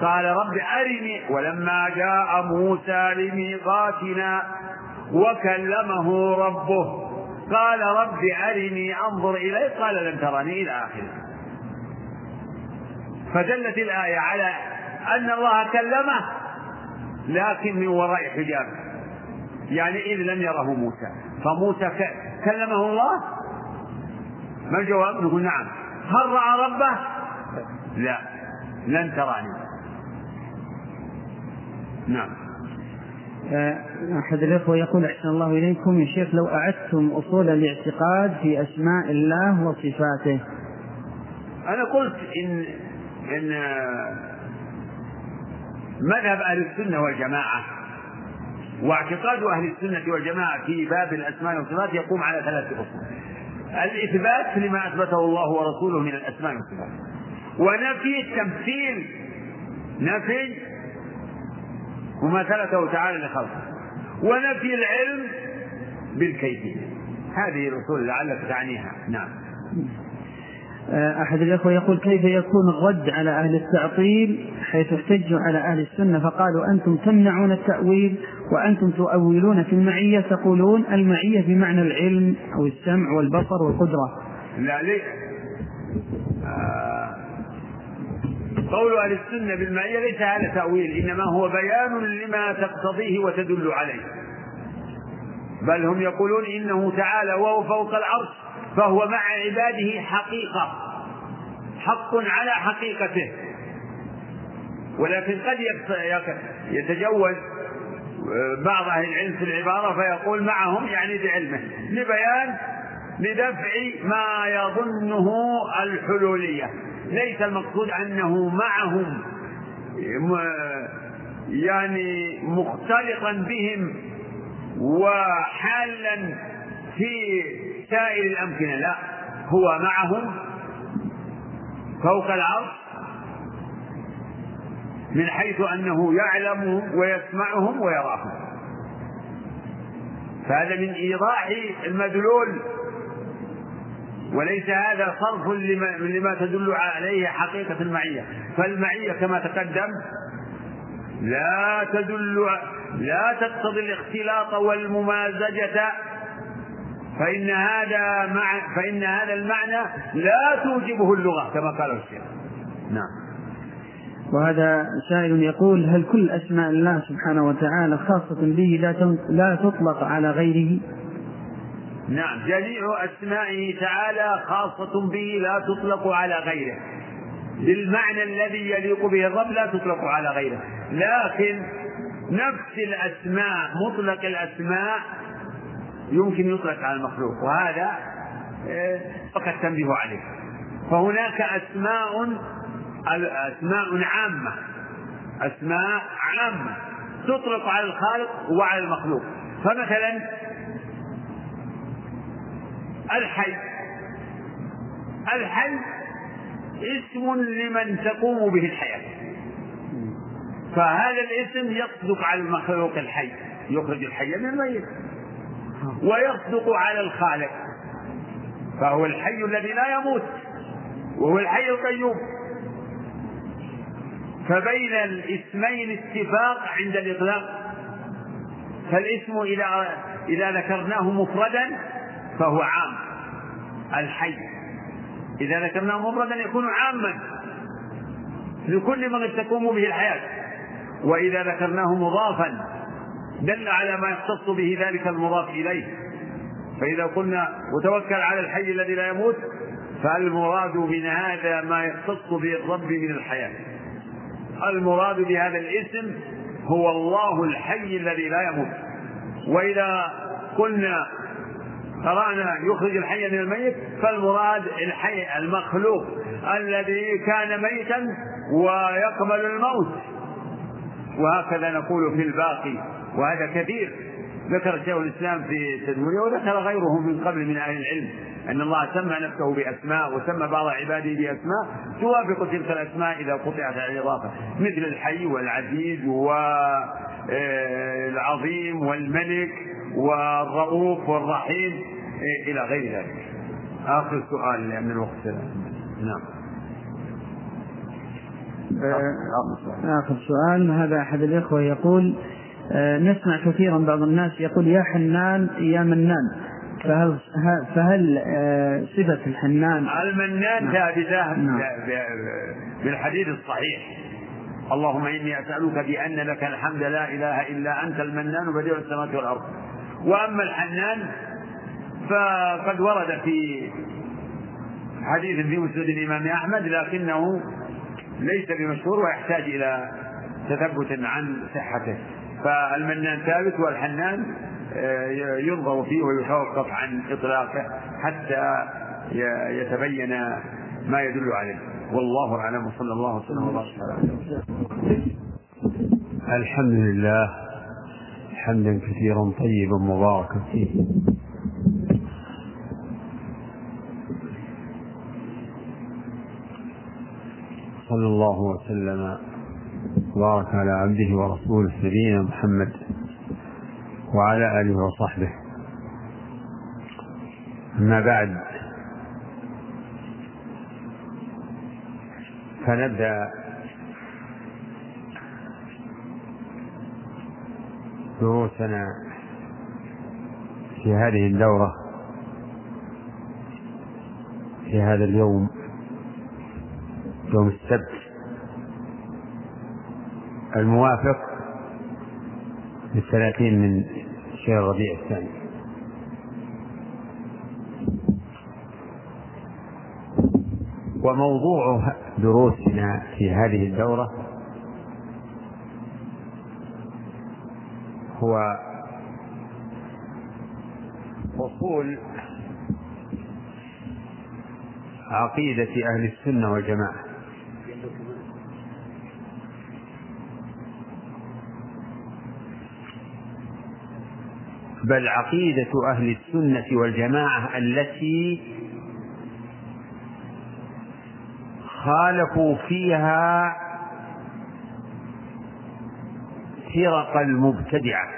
قال رب أرني. ولما جاء موسى لميقاتنا وكلمه ربه قال رب أرني أنظر إليه قال لن تراني إلى آخره. فدلت الآية على أن الله كلمه لكن من وراء حجاب، يعني إذ لم يره موسى. فموسى كلمه الله، ما الجواب؟ نقول نعم. هل رأى ربه؟ لا، لن تراني. نعم. أحد الأخوة يقول أحسن الله إليكم يا شيخ لو أعدتم أصول الاعتقاد في أسماء الله وصفاته. أنا قلت إن مذهب أهل السنة والجماعة واعتقاد أهل السنة والجماعة في باب الأسماء والصفات يقوم على 3 أصول: الإثبات لما أثبته الله ورسوله من الأسماء والصفات، ونفي التمثيل، نفي مماثلته تعالى لخلقه، ونفي العلم بالكيفية. هذه الأصول لعلك تعنيها. نعم. أحد الأخوة يقول كيف يكون الرد على أهل التعطيل حيث احتجوا على أهل السنة فقالوا أنتم تمنعون التأويل وأنتم تؤولون في المعية، تقولون المعية بمعنى العلم أو السمع والبصر والقدرة. لا ليه قول أهل السنة بالمعية ليس على تأويل، إنما هو بيان لما تقتضيه وتدل عليه، بل هم يقولون إنه تعالى وهو فوق العرش فهو مع عباده حقيقة، حق على حقيقته، ولكن قد يتجوز بعض أهل العلم في العبارة فيقول معهم يعني بعلمه، لبيان لدفع ما يظنه الحلولية. ليس المقصود أنه معهم يعني مختلطا بهم وحالا في سائر الأمكنة، لا، هو معهم فوق العرش من حيث أنه يعلمهم ويسمعهم ويراهم. فهذا من إيضاح المدلول، وليس هذا صرف لما تدل عليه حقيقة المعية. فالمعية كما تقدم لا تقتضي الاختلاط والممازجة، فإن هذا المعنى لا توجبه اللغة كما قال الشيخ. نعم. وهذا سائل يقول: هل كل أسماء الله سبحانه وتعالى خاصة به لا تطلق على غيره؟ نعم، جميع أسمائه تعالى خاصة به لا تطلق على غيره بالمعنى الذي يليق به الرب، لا تطلق على غيره. لكن نفس الأسماء، مطلق الأسماء، يمكن يطلق على المخلوق، وهذا فقد تنبه عليه. فهناك أسماء عامة، أسماء عامة تطلق على الخالق وعلى المخلوق. فمثلا الحي اسم لمن تقوم به الحياة، فهذا الاسم يصدق على المخلوق الحي، يخرج الحي من الميت، ويصدق على الخالق، فهو الحي الذي لا يموت وهو الحي القيوم. فبين الاسمين اتفاق عند الإطلاق. فالاسم إذا ذكرناه مفردا فهو عام، الحي إذا ذكرناه مفردا يكون عاما لكل من تقوم به الحياة. وإذا ذكرناه مضافا دل على ما يختص به ذلك المضاف إليه. فإذا قلنا وتوكل على الحي الذي لا يموت، فالمراد من هذا ما يختص به الرب من الحياة. المراد بهذا الاسم هو الله الحي الذي لا يموت. وإذا قلنا قرأنا يخرج الحي من الميت، فالمراد الحي المخلوق الذي كان ميتا ويقبل الموت. وهكذا نقول في الباقي، وهذا كثير ذكر شيخ الإسلام في تدميره، وذكر غيره من قبل من أهل العلم أن الله سمى نفسه بأسماء، وسمى بعض عباده بأسماء توافق تلك الأسماء إذا قطعت على الإضافة، مثل الحي والعزيز والعظيم والملك والرؤوف والرحيم إلى غير ذلك. آخر سؤال لأن الوقت. نعم. آخر سؤال، هذا أحد الإخوة يقول: نسمع كثيرا بعض الناس يقول يا حنان يا منان، فهل صفة الحنان المنان ثابتة بالحديث الصحيح: اللهم إني أسألك بأن لك الحمد لا إله إلا أنت المنان بديع السماوات والأرض. وأما الحنان فقد ورد في حديث في مسند الإمام أحمد، لكنه ليس بمشهور ويحتاج إلى تثبت عن صحته. فالمنان ثابت، والحنان ينظر فيه ويتوقف عن إطلاقه حتى يتبين ما يدل عليه. والله أعلم. صلى الله وسلم وبارك على نبينا. الحمد لله حمدا كثيرا طيبا مباركا فيه، صلى الله وسلم وبارك على عبده ورسوله سيدنا محمد وعلى آله وصحبه. أما بعد، فنبدأ دروسنا في هذه الدورة في هذا اليوم، يوم السبت الموافق لل30 من شهر ربيع الثاني. وموضوع دروسنا في هذه الدورة هو أصول عقيدة أهل السنة والجماعة. بل عقيدة أهل السنة والجماعة التي خالفوا فيها فرق المبتدعة،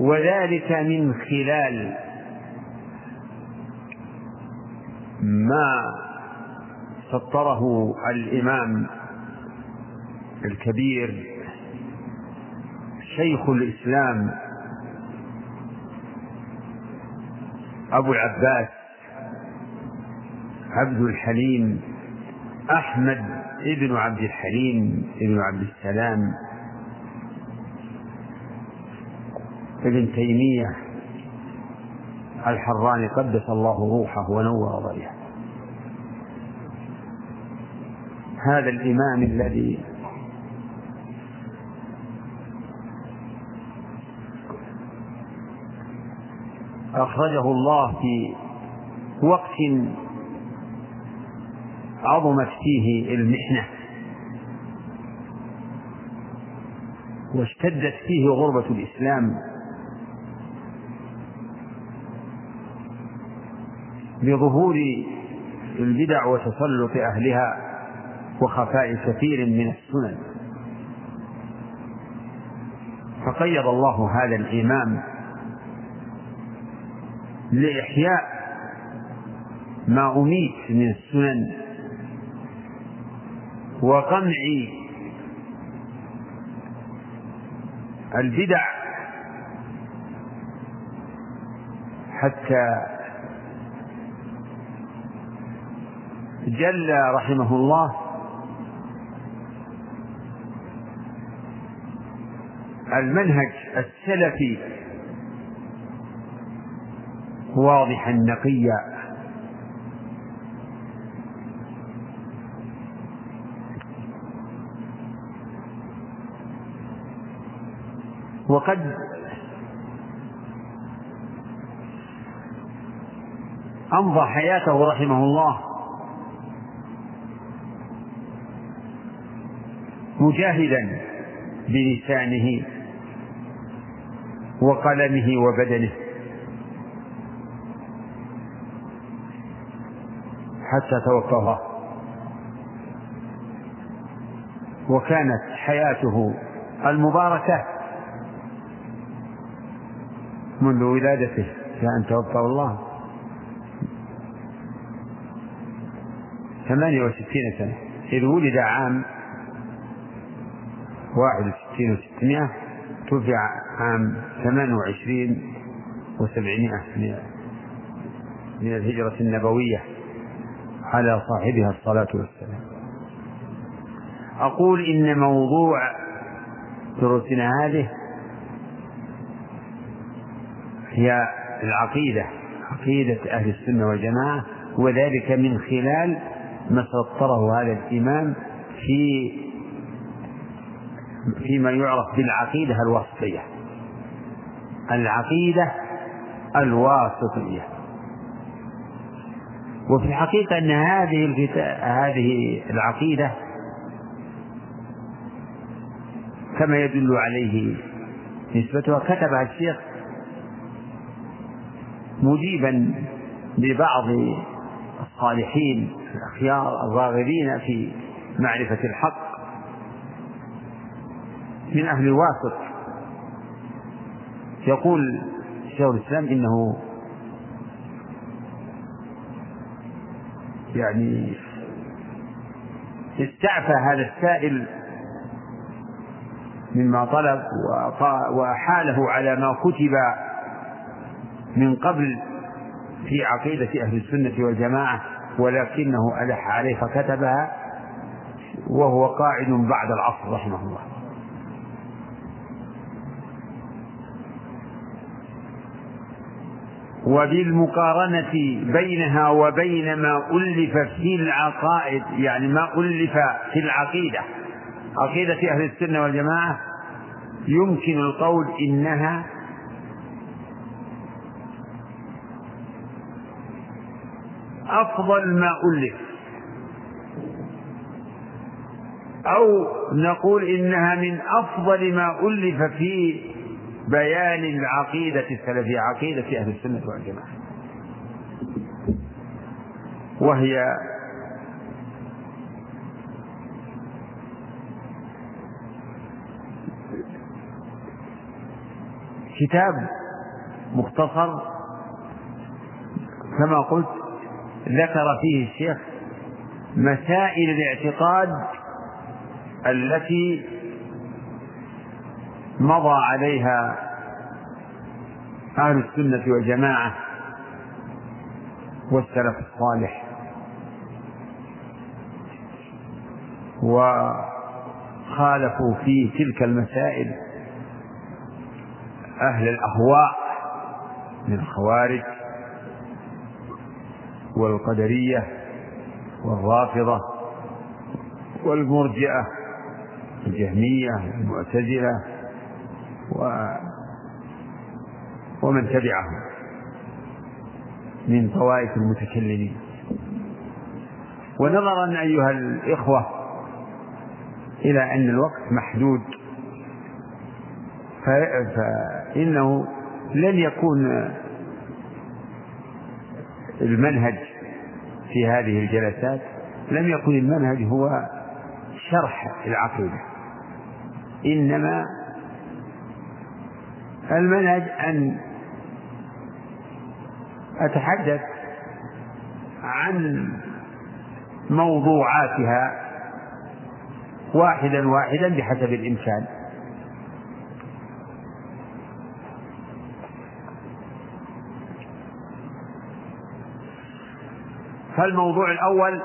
وذلك من خلال ما سطره الإمام الكبير شيخ الإسلام أبو العباس عبد الحليم أحمد ابن عبد الحليم ابن عبد السلام ابن تيمية الحراني قدس الله روحه ونور ضريحه. هذا الإمام الذي أخرجه الله في وقت عظمت فيه المحنة واشتدت فيه غربة الإسلام بظهور البدع وتسلط أهلها وخفاء كثير من السنن، فقيض الله هذا الإمام لإحياء ما أميت من السنن وقمع البدع حتى جل رحمه الله المنهج السلفي واضحا نقيا وقد أمضى حياته رحمه الله مجاهدا بلسانه وقلمه وبدنه حتى توفاه، وكانت حياته المباركة منذ ولادته إلى أن توفاه الله 68 سنة، إذ ولد عام 61 و600، توفي عام 28 و700 من الهجرة النبوية على صاحبها الصلاة والسلام. أقول إن موضوع دروسنا هذه هي العقيدة، عقيدة أهل السنة والجماعة، وذلك من خلال ما سطره هذا الإمام فيما يعرف بالعقيدة الواسطية. العقيدة الواسطية، وفي الحقيقة أن هذه العقيدة كما يدل عليه نسبتها كتبها الشيخ مجيبا لبعض الصالحين الأخيار الراغبين في معرفة الحق من أهل الواسط. يقول شيخ الإسلام إنه يعني استعفى هذا السائل مما طلب وحاله على ما كتب من قبل في عقيدة أهل السنة والجماعة، ولكنه ألح عليه فكتبها وهو قاعد بعد العصر رحمه الله. وبالمقارنة بينها وبين ما ألف في العقائد، يعني ما ألف في العقيدة، عقيدة أهل السنة والجماعة، يمكن القول إنها أفضل ما ألف، أو نقول إنها من أفضل ما ألف في بيان العقيدة السلفية، عقيدة أهل السنة والجماعة، وهي كتاب مختصر كما قلت، ذكر فيه الشيخ مسائل الاعتقاد التي مضى عليها أهل السنة والجماعة والسلف الصالح، وخالفوا في تلك المسائل أهل الأهواء من الخوارج والقدرية والرافضة والمرجئة الجهمية والمعتزلة ومن تبعهم من طوائف المتكلمين. ونظرا أيها الإخوة إلى أن الوقت محدود، فإنه لن يكون المنهج في هذه الجلسات، لم يكن المنهج هو شرح العقيدة، إنما المنهج أن أتحدث عن موضوعاتها واحدا واحدا بحسب الإمكان. فالموضوع الأول،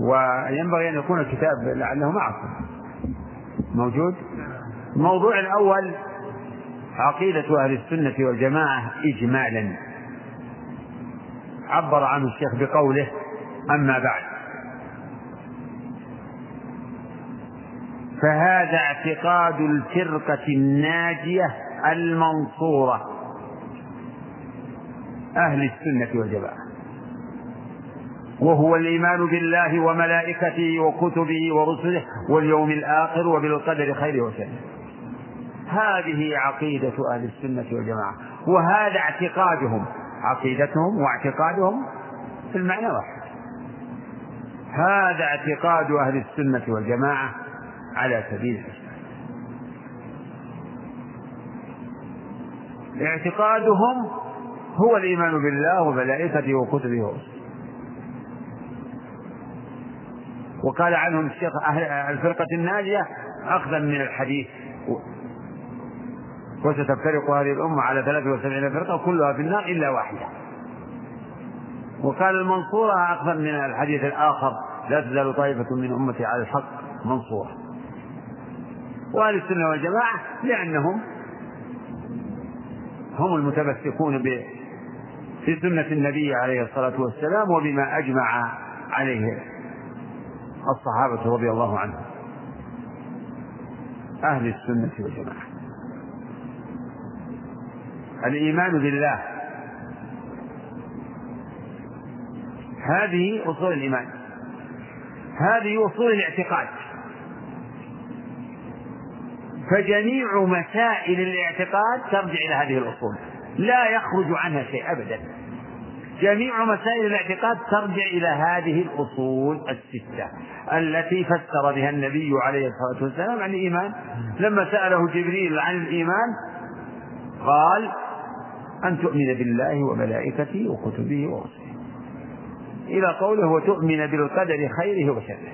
وينبغي أن يكون الكتاب لعله معكم موجود، الموضوع الأول عقيدة أهل السنة والجماعة إجمالا، عبر عنه الشيخ بقوله: أما بعد فهذا اعتقاد الفرقة الناجية المنصورة أهل السنة والجماعة، وهو الإيمان بالله وملائكته وكتبه ورسله واليوم الآخر وبالقدر خيره وشره. هذه عقيدة أهل السنة والجماعة، وهذا اعتقادهم، عقيدتهم واعتقادهم في المعنى واحد. هذا اعتقاد أهل السنة والجماعة على سبيل الإجمال. اعتقادهم هو الإيمان بالله وملائكته وكتبه ورسله. وقال عنهم الشيخ الفرقة الناجية أخذا من الحديث: وستفترق هذه الأمة على 73 فرقة كلها في النار إلا واحدة. وقال المنصورة أكثر من الحديث الآخر: لا تزال طائفة من أمتي على الحق منصورة. وأهل السنة والجماعة لأنهم هم المتمسكون بسنة النبي عليه الصلاة والسلام وبما أجمع عليه الصحابة رضي الله عنهم، أهل السنة والجماعة. الإيمان بالله، هذه أصول الإيمان، هذه أصول الاعتقاد. فجميع مسائل الاعتقاد ترجع إلى هذه الأصول، لا يخرج عنها شيء أبدا. جميع مسائل الاعتقاد ترجع إلى هذه الأصول الستة التي فسر بها النبي عليه الصلاة والسلام عن الإيمان، لما سأله جبريل عن الإيمان قال: أن تؤمن بالله وملائكته وكتبه ورسله، إلى قوله: وتؤمن بالقدر خيره وشره.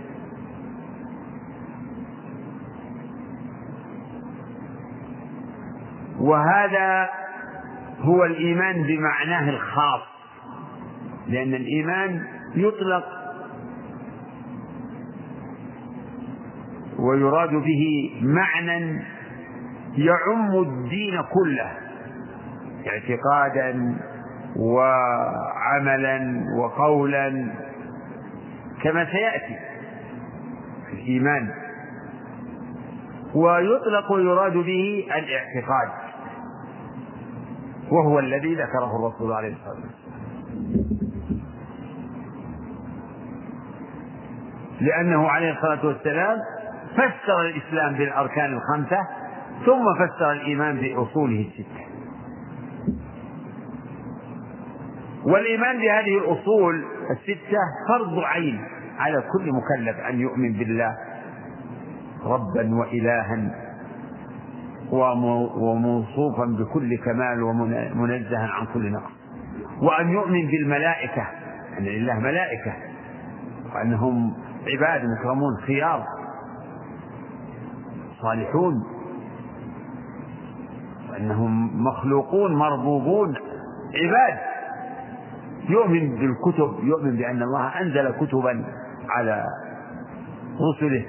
وهذا هو الإيمان بمعناه الخاص، لأن الإيمان يطلق ويراد به معنى يعم الدين كله، اعتقادا وعملا وقولا، كما سيأتي في الإيمان. ويطلق ويراد به الاعتقاد، وهو الذي ذكره الرسول عليه الصلاة والسلام. لأنه عليه الصلاة والسلام فسر الإسلام بالأركان الخمسة ثم فسر الإيمان بأصوله الستة. والإيمان بهذه الأصول الستة فرض عين على كل مكلف أن يؤمن بالله ربا وإلها وموصوفا بكل كمال ومنزها عن كل نقص، وأن يؤمن بالملائكة أن لله ملائكة وأنهم عباد مكرمون خيار صالحون وأنهم مخلوقون مربوبون عباد، يؤمن بالكتب، يؤمن بأن الله أنزل كتبا على رسله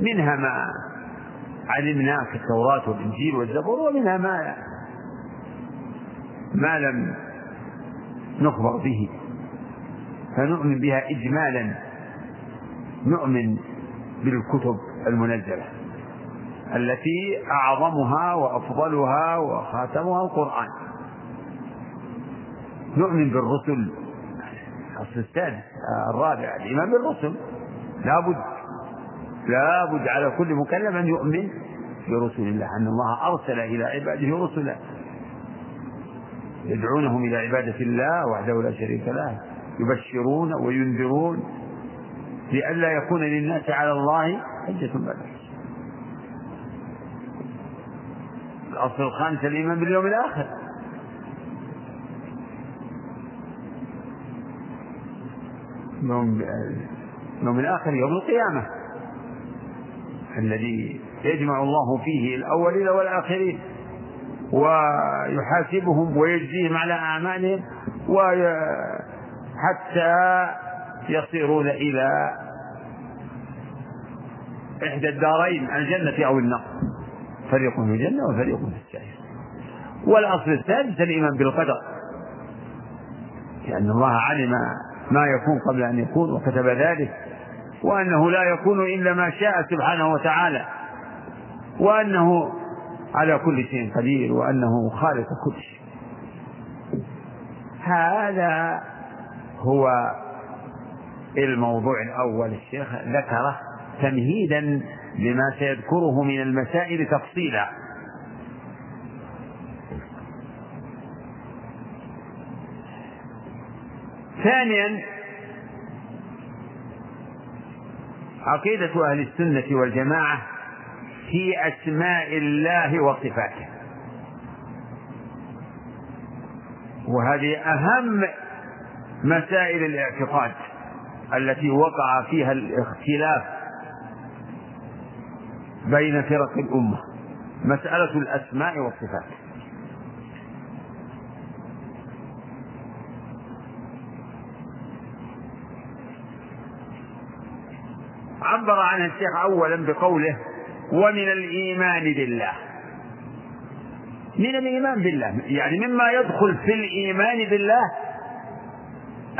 منها ما علمناه في التوراة والإنجيل والزبور ومنها ما لم نخبر به، فنؤمن بها إجمالا، نؤمن بالكتب المنزلة التي أعظمها وأفضلها وخاتمها القرآن، نؤمن بالرسل الأصل الثالث الرابع الإيمان بالرسل، لابد على كل مكلف أن يؤمن برسل الله، أن الله أرسل إلى عباده رسلا يدعونهم إلى عبادة الله وحده لا شريك له يبشرون وينذرون لئلا يكون للناس على الله حجة بعد الرسل. الأصل الخامس الإيمان باليوم الآخر، يوم الآخر يوم القيامة الذي يجمع الله فيه الأولين والآخرين ويحاسبهم ويجزيهم على أعمالهم حتى يصيرون إلى إحدى الدارين الجنة أو النار، فريق في الجنة وفريق في السعير. والأصل الثالث الإيمان بالقدر، لأن الله علم ما يكون قبل أن يكون وكتب ذلك، وأنه لا يكون إلا ما شاء سبحانه وتعالى، وأنه على كل شيء قدير، وأنه خالق كل شيء. هذا هو الموضوع الأول الشيخ ذكره تمهيدا لما سيذكره من المسائل تفصيلا. ثانيا عقيدة أهل السنة والجماعة في أسماء الله وصفاته، وهذه أهم مسائل الاعتقاد التي وقع فيها الاختلاف بين فرق الأمة، مسألة الأسماء والصفات. عبر عنها الشيخ أولا بقوله ومن الإيمان بالله، من الإيمان بالله يعني مما يدخل في الإيمان بالله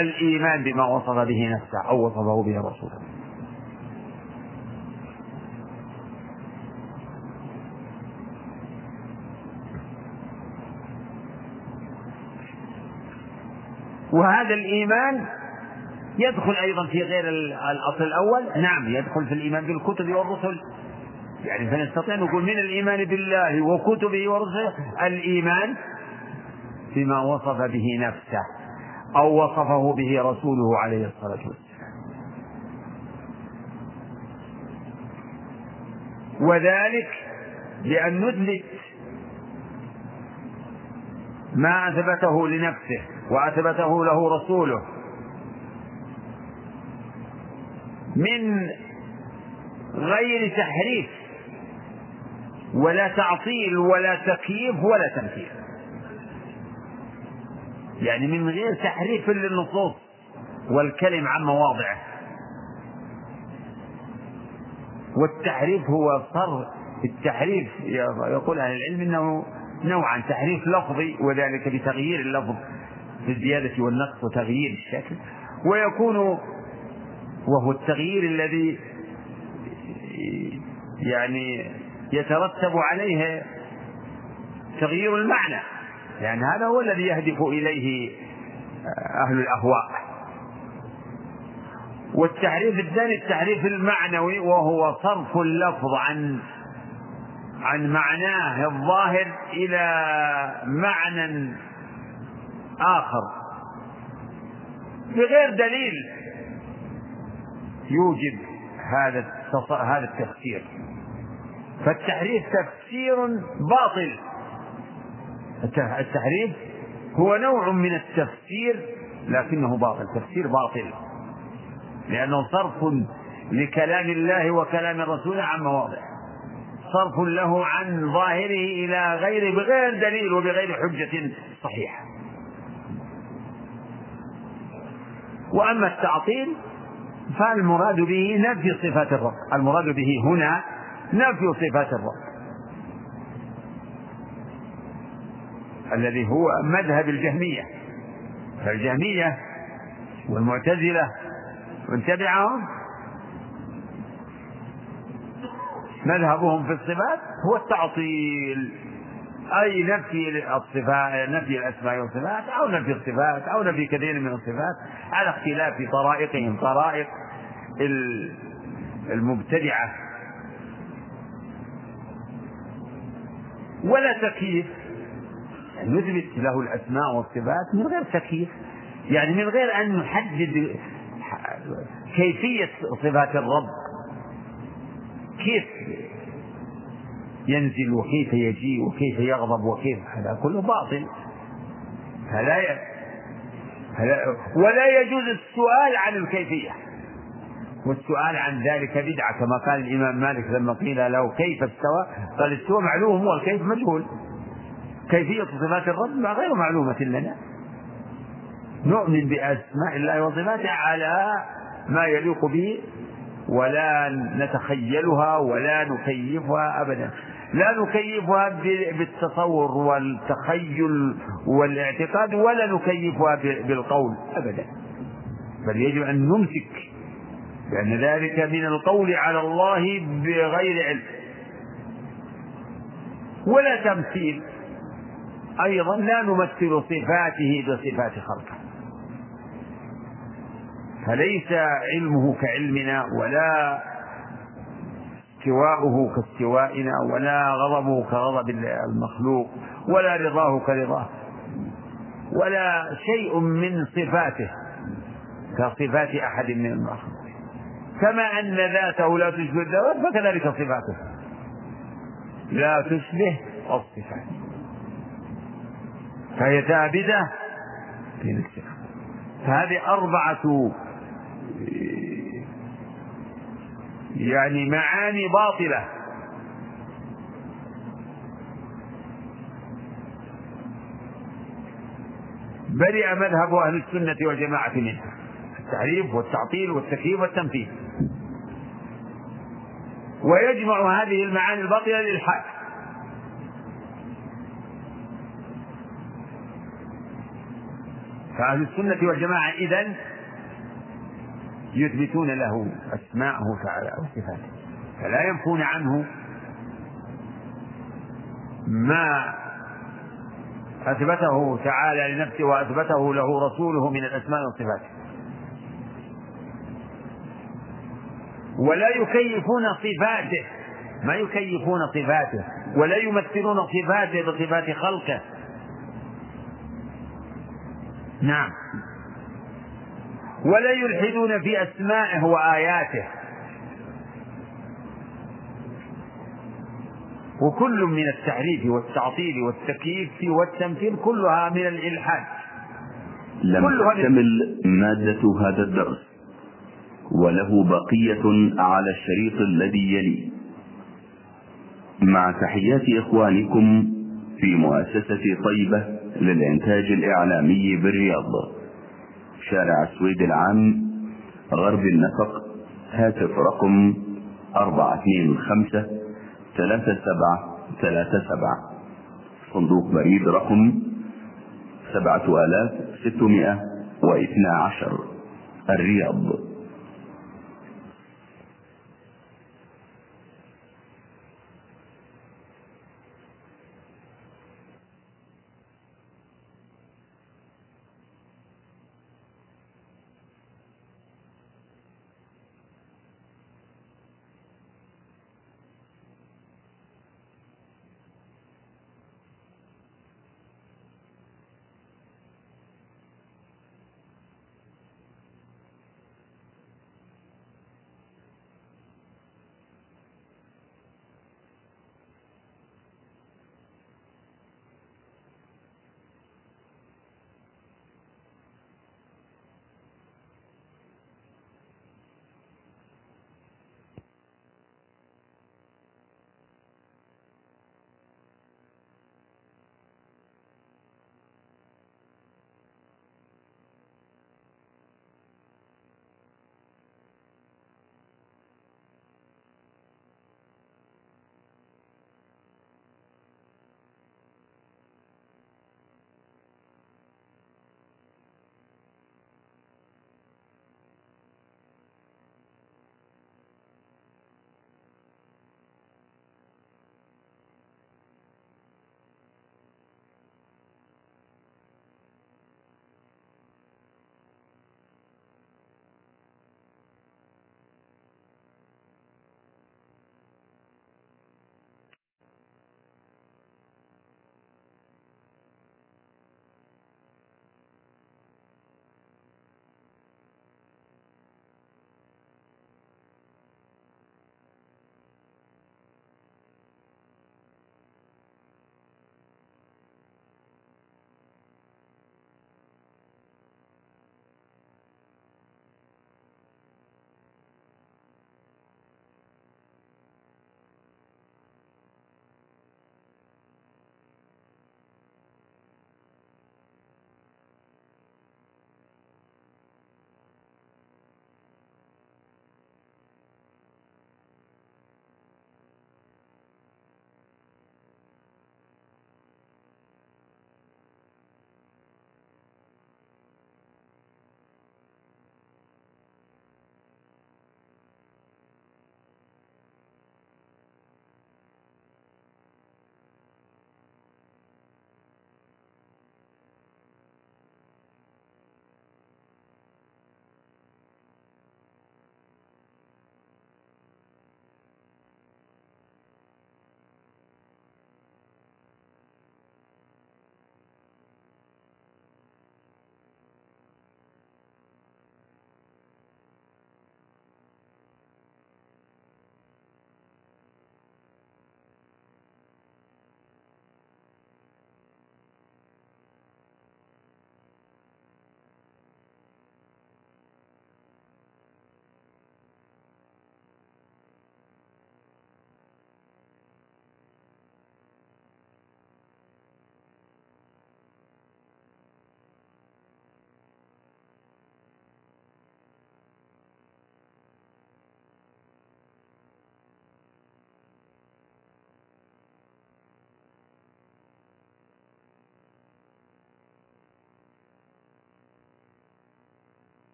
الإيمان بما وصف به نفسه أو وصفه به رسوله. وهذا الإيمان يدخل أيضا في غير الأصل الأول، نعم يدخل في الإيمان بالكتب والرسل، يعني فنستطيع أن نقول من الإيمان بالله وكتبه ورسله الإيمان بما وصف به نفسه أو وصفه به رسوله عليه الصلاة والسلام، وذلك لأن نثبت ما أثبته لنفسه وأثبته له رسوله من غير تحريف ولا تعطيل ولا تكييف ولا تمثيل، يعني من غير تحريف للنصوص والكلم عن مواضعه. والتحريف هو التحريف يقول عن العلم انه نوعا تحريف لفظي، وذلك بتغيير اللفظ بالزيادة والنقص وتغيير الشكل، ويكون وهو التغيير الذي يعني يترتب عليه تغيير المعنى، يعني هذا هو الذي يهدف إليه أهل الأهواء. والتعريف الثاني التعريف المعنوي، وهو صرف اللفظ عن معناه الظاهر إلى معنى آخر بغير دليل يوجب هذا التفسير، فالتحريف تفسير باطل. التحريف هو نوع من التفسير لكنه باطل، تفسير باطل، لأنه صرف لكلام الله وكلام الرسول عن مواضع، صرف له عن ظاهره إلى غيره بغير دليل وبغير حجة صحيحة. وأما التعطيل فالمراد به نفي صفات الرب، المراد به هنا نفي صفات الرب الذي هو مذهب الجهمية. فالجهمية والمعتزلة ومن تبعهم مذهبهم في الصفات هو التعطيل، أي نفي الأسماء والصفات أو نفي الصفات أو نفي كثير من الصفات، على اختلاف طرائقهم، طرائق المبتدعة. ولا تكييف، نثبت له الأسماء والصفات من غير تكييف، يعني من غير أن نحدد كيفية صفات الرب، كيف ينزل وكيف يجيء وكيف يغضب وكيف، هذا كله باطل. ولا يجوز السؤال عن الكيفية، والسؤال عن ذلك بدعة، كما قال الإمام مالك لما قيل له كيف استوى قال استوى معلوم والكيف مجهول، كيفية صفات الرب غير معلومة لنا. نؤمن بأسماء الله وصفاته على ما يليق به، ولا نتخيلها ولا نكيفها أبدا، لا نكيفها بالتصور والتخيل والاعتقاد، ولا نكيفها بالقول أبدا، بل يجب أن نمسك، لأن ذلك من القول على الله بغير علم. ولا تمثيل أيضا، لا نمثل صفاته بصفات خلقه، فليس علمه كعلمنا ولا استواؤه كاستوائنا، ولا غضبه كغضب المخلوق، ولا رضاه كرضاه، ولا شيء من صفاته كصفات أحد من المخلوق. كما أن ذاته لا تشبه الذوات فكذلك صفاته لا تشبه الصفات، فهي ثابتة في الصفات. فهذه أربعة يعني معاني باطلة. برئ مذهب أهل السنة وجماعة منها، التعريف والتعطيل والتكييف والتمثيل. ويجمع هذه المعاني الباطلة للحق، فأهل السنة والجماعة إذن يثبتون له أسماءه وصفاته، فلا ينفون عنه ما أثبته تعالى لنفسه وأثبته له رسوله من الأسماء والصفات، ولا يكيفون صفاته، ما يكيفون صفاته، ولا يمثلون صفاته بصفات خلقه. نعم. ولا يلحدون في أسمائه وآياته. وكل من التعريف والتعطيل والتكييف والتمثيل كلها من الإلحاد. لم تكمل مادة هذا الدرس وله بقية على الشريط الذي يلي، مع تحيات إخوانكم في مؤسسة طيبة للإنتاج الإعلامي بالرياض، شارع السويد العام، غرب النفق، هاتف رقم 425-3737، صندوق بريد رقم 7612 الرياض.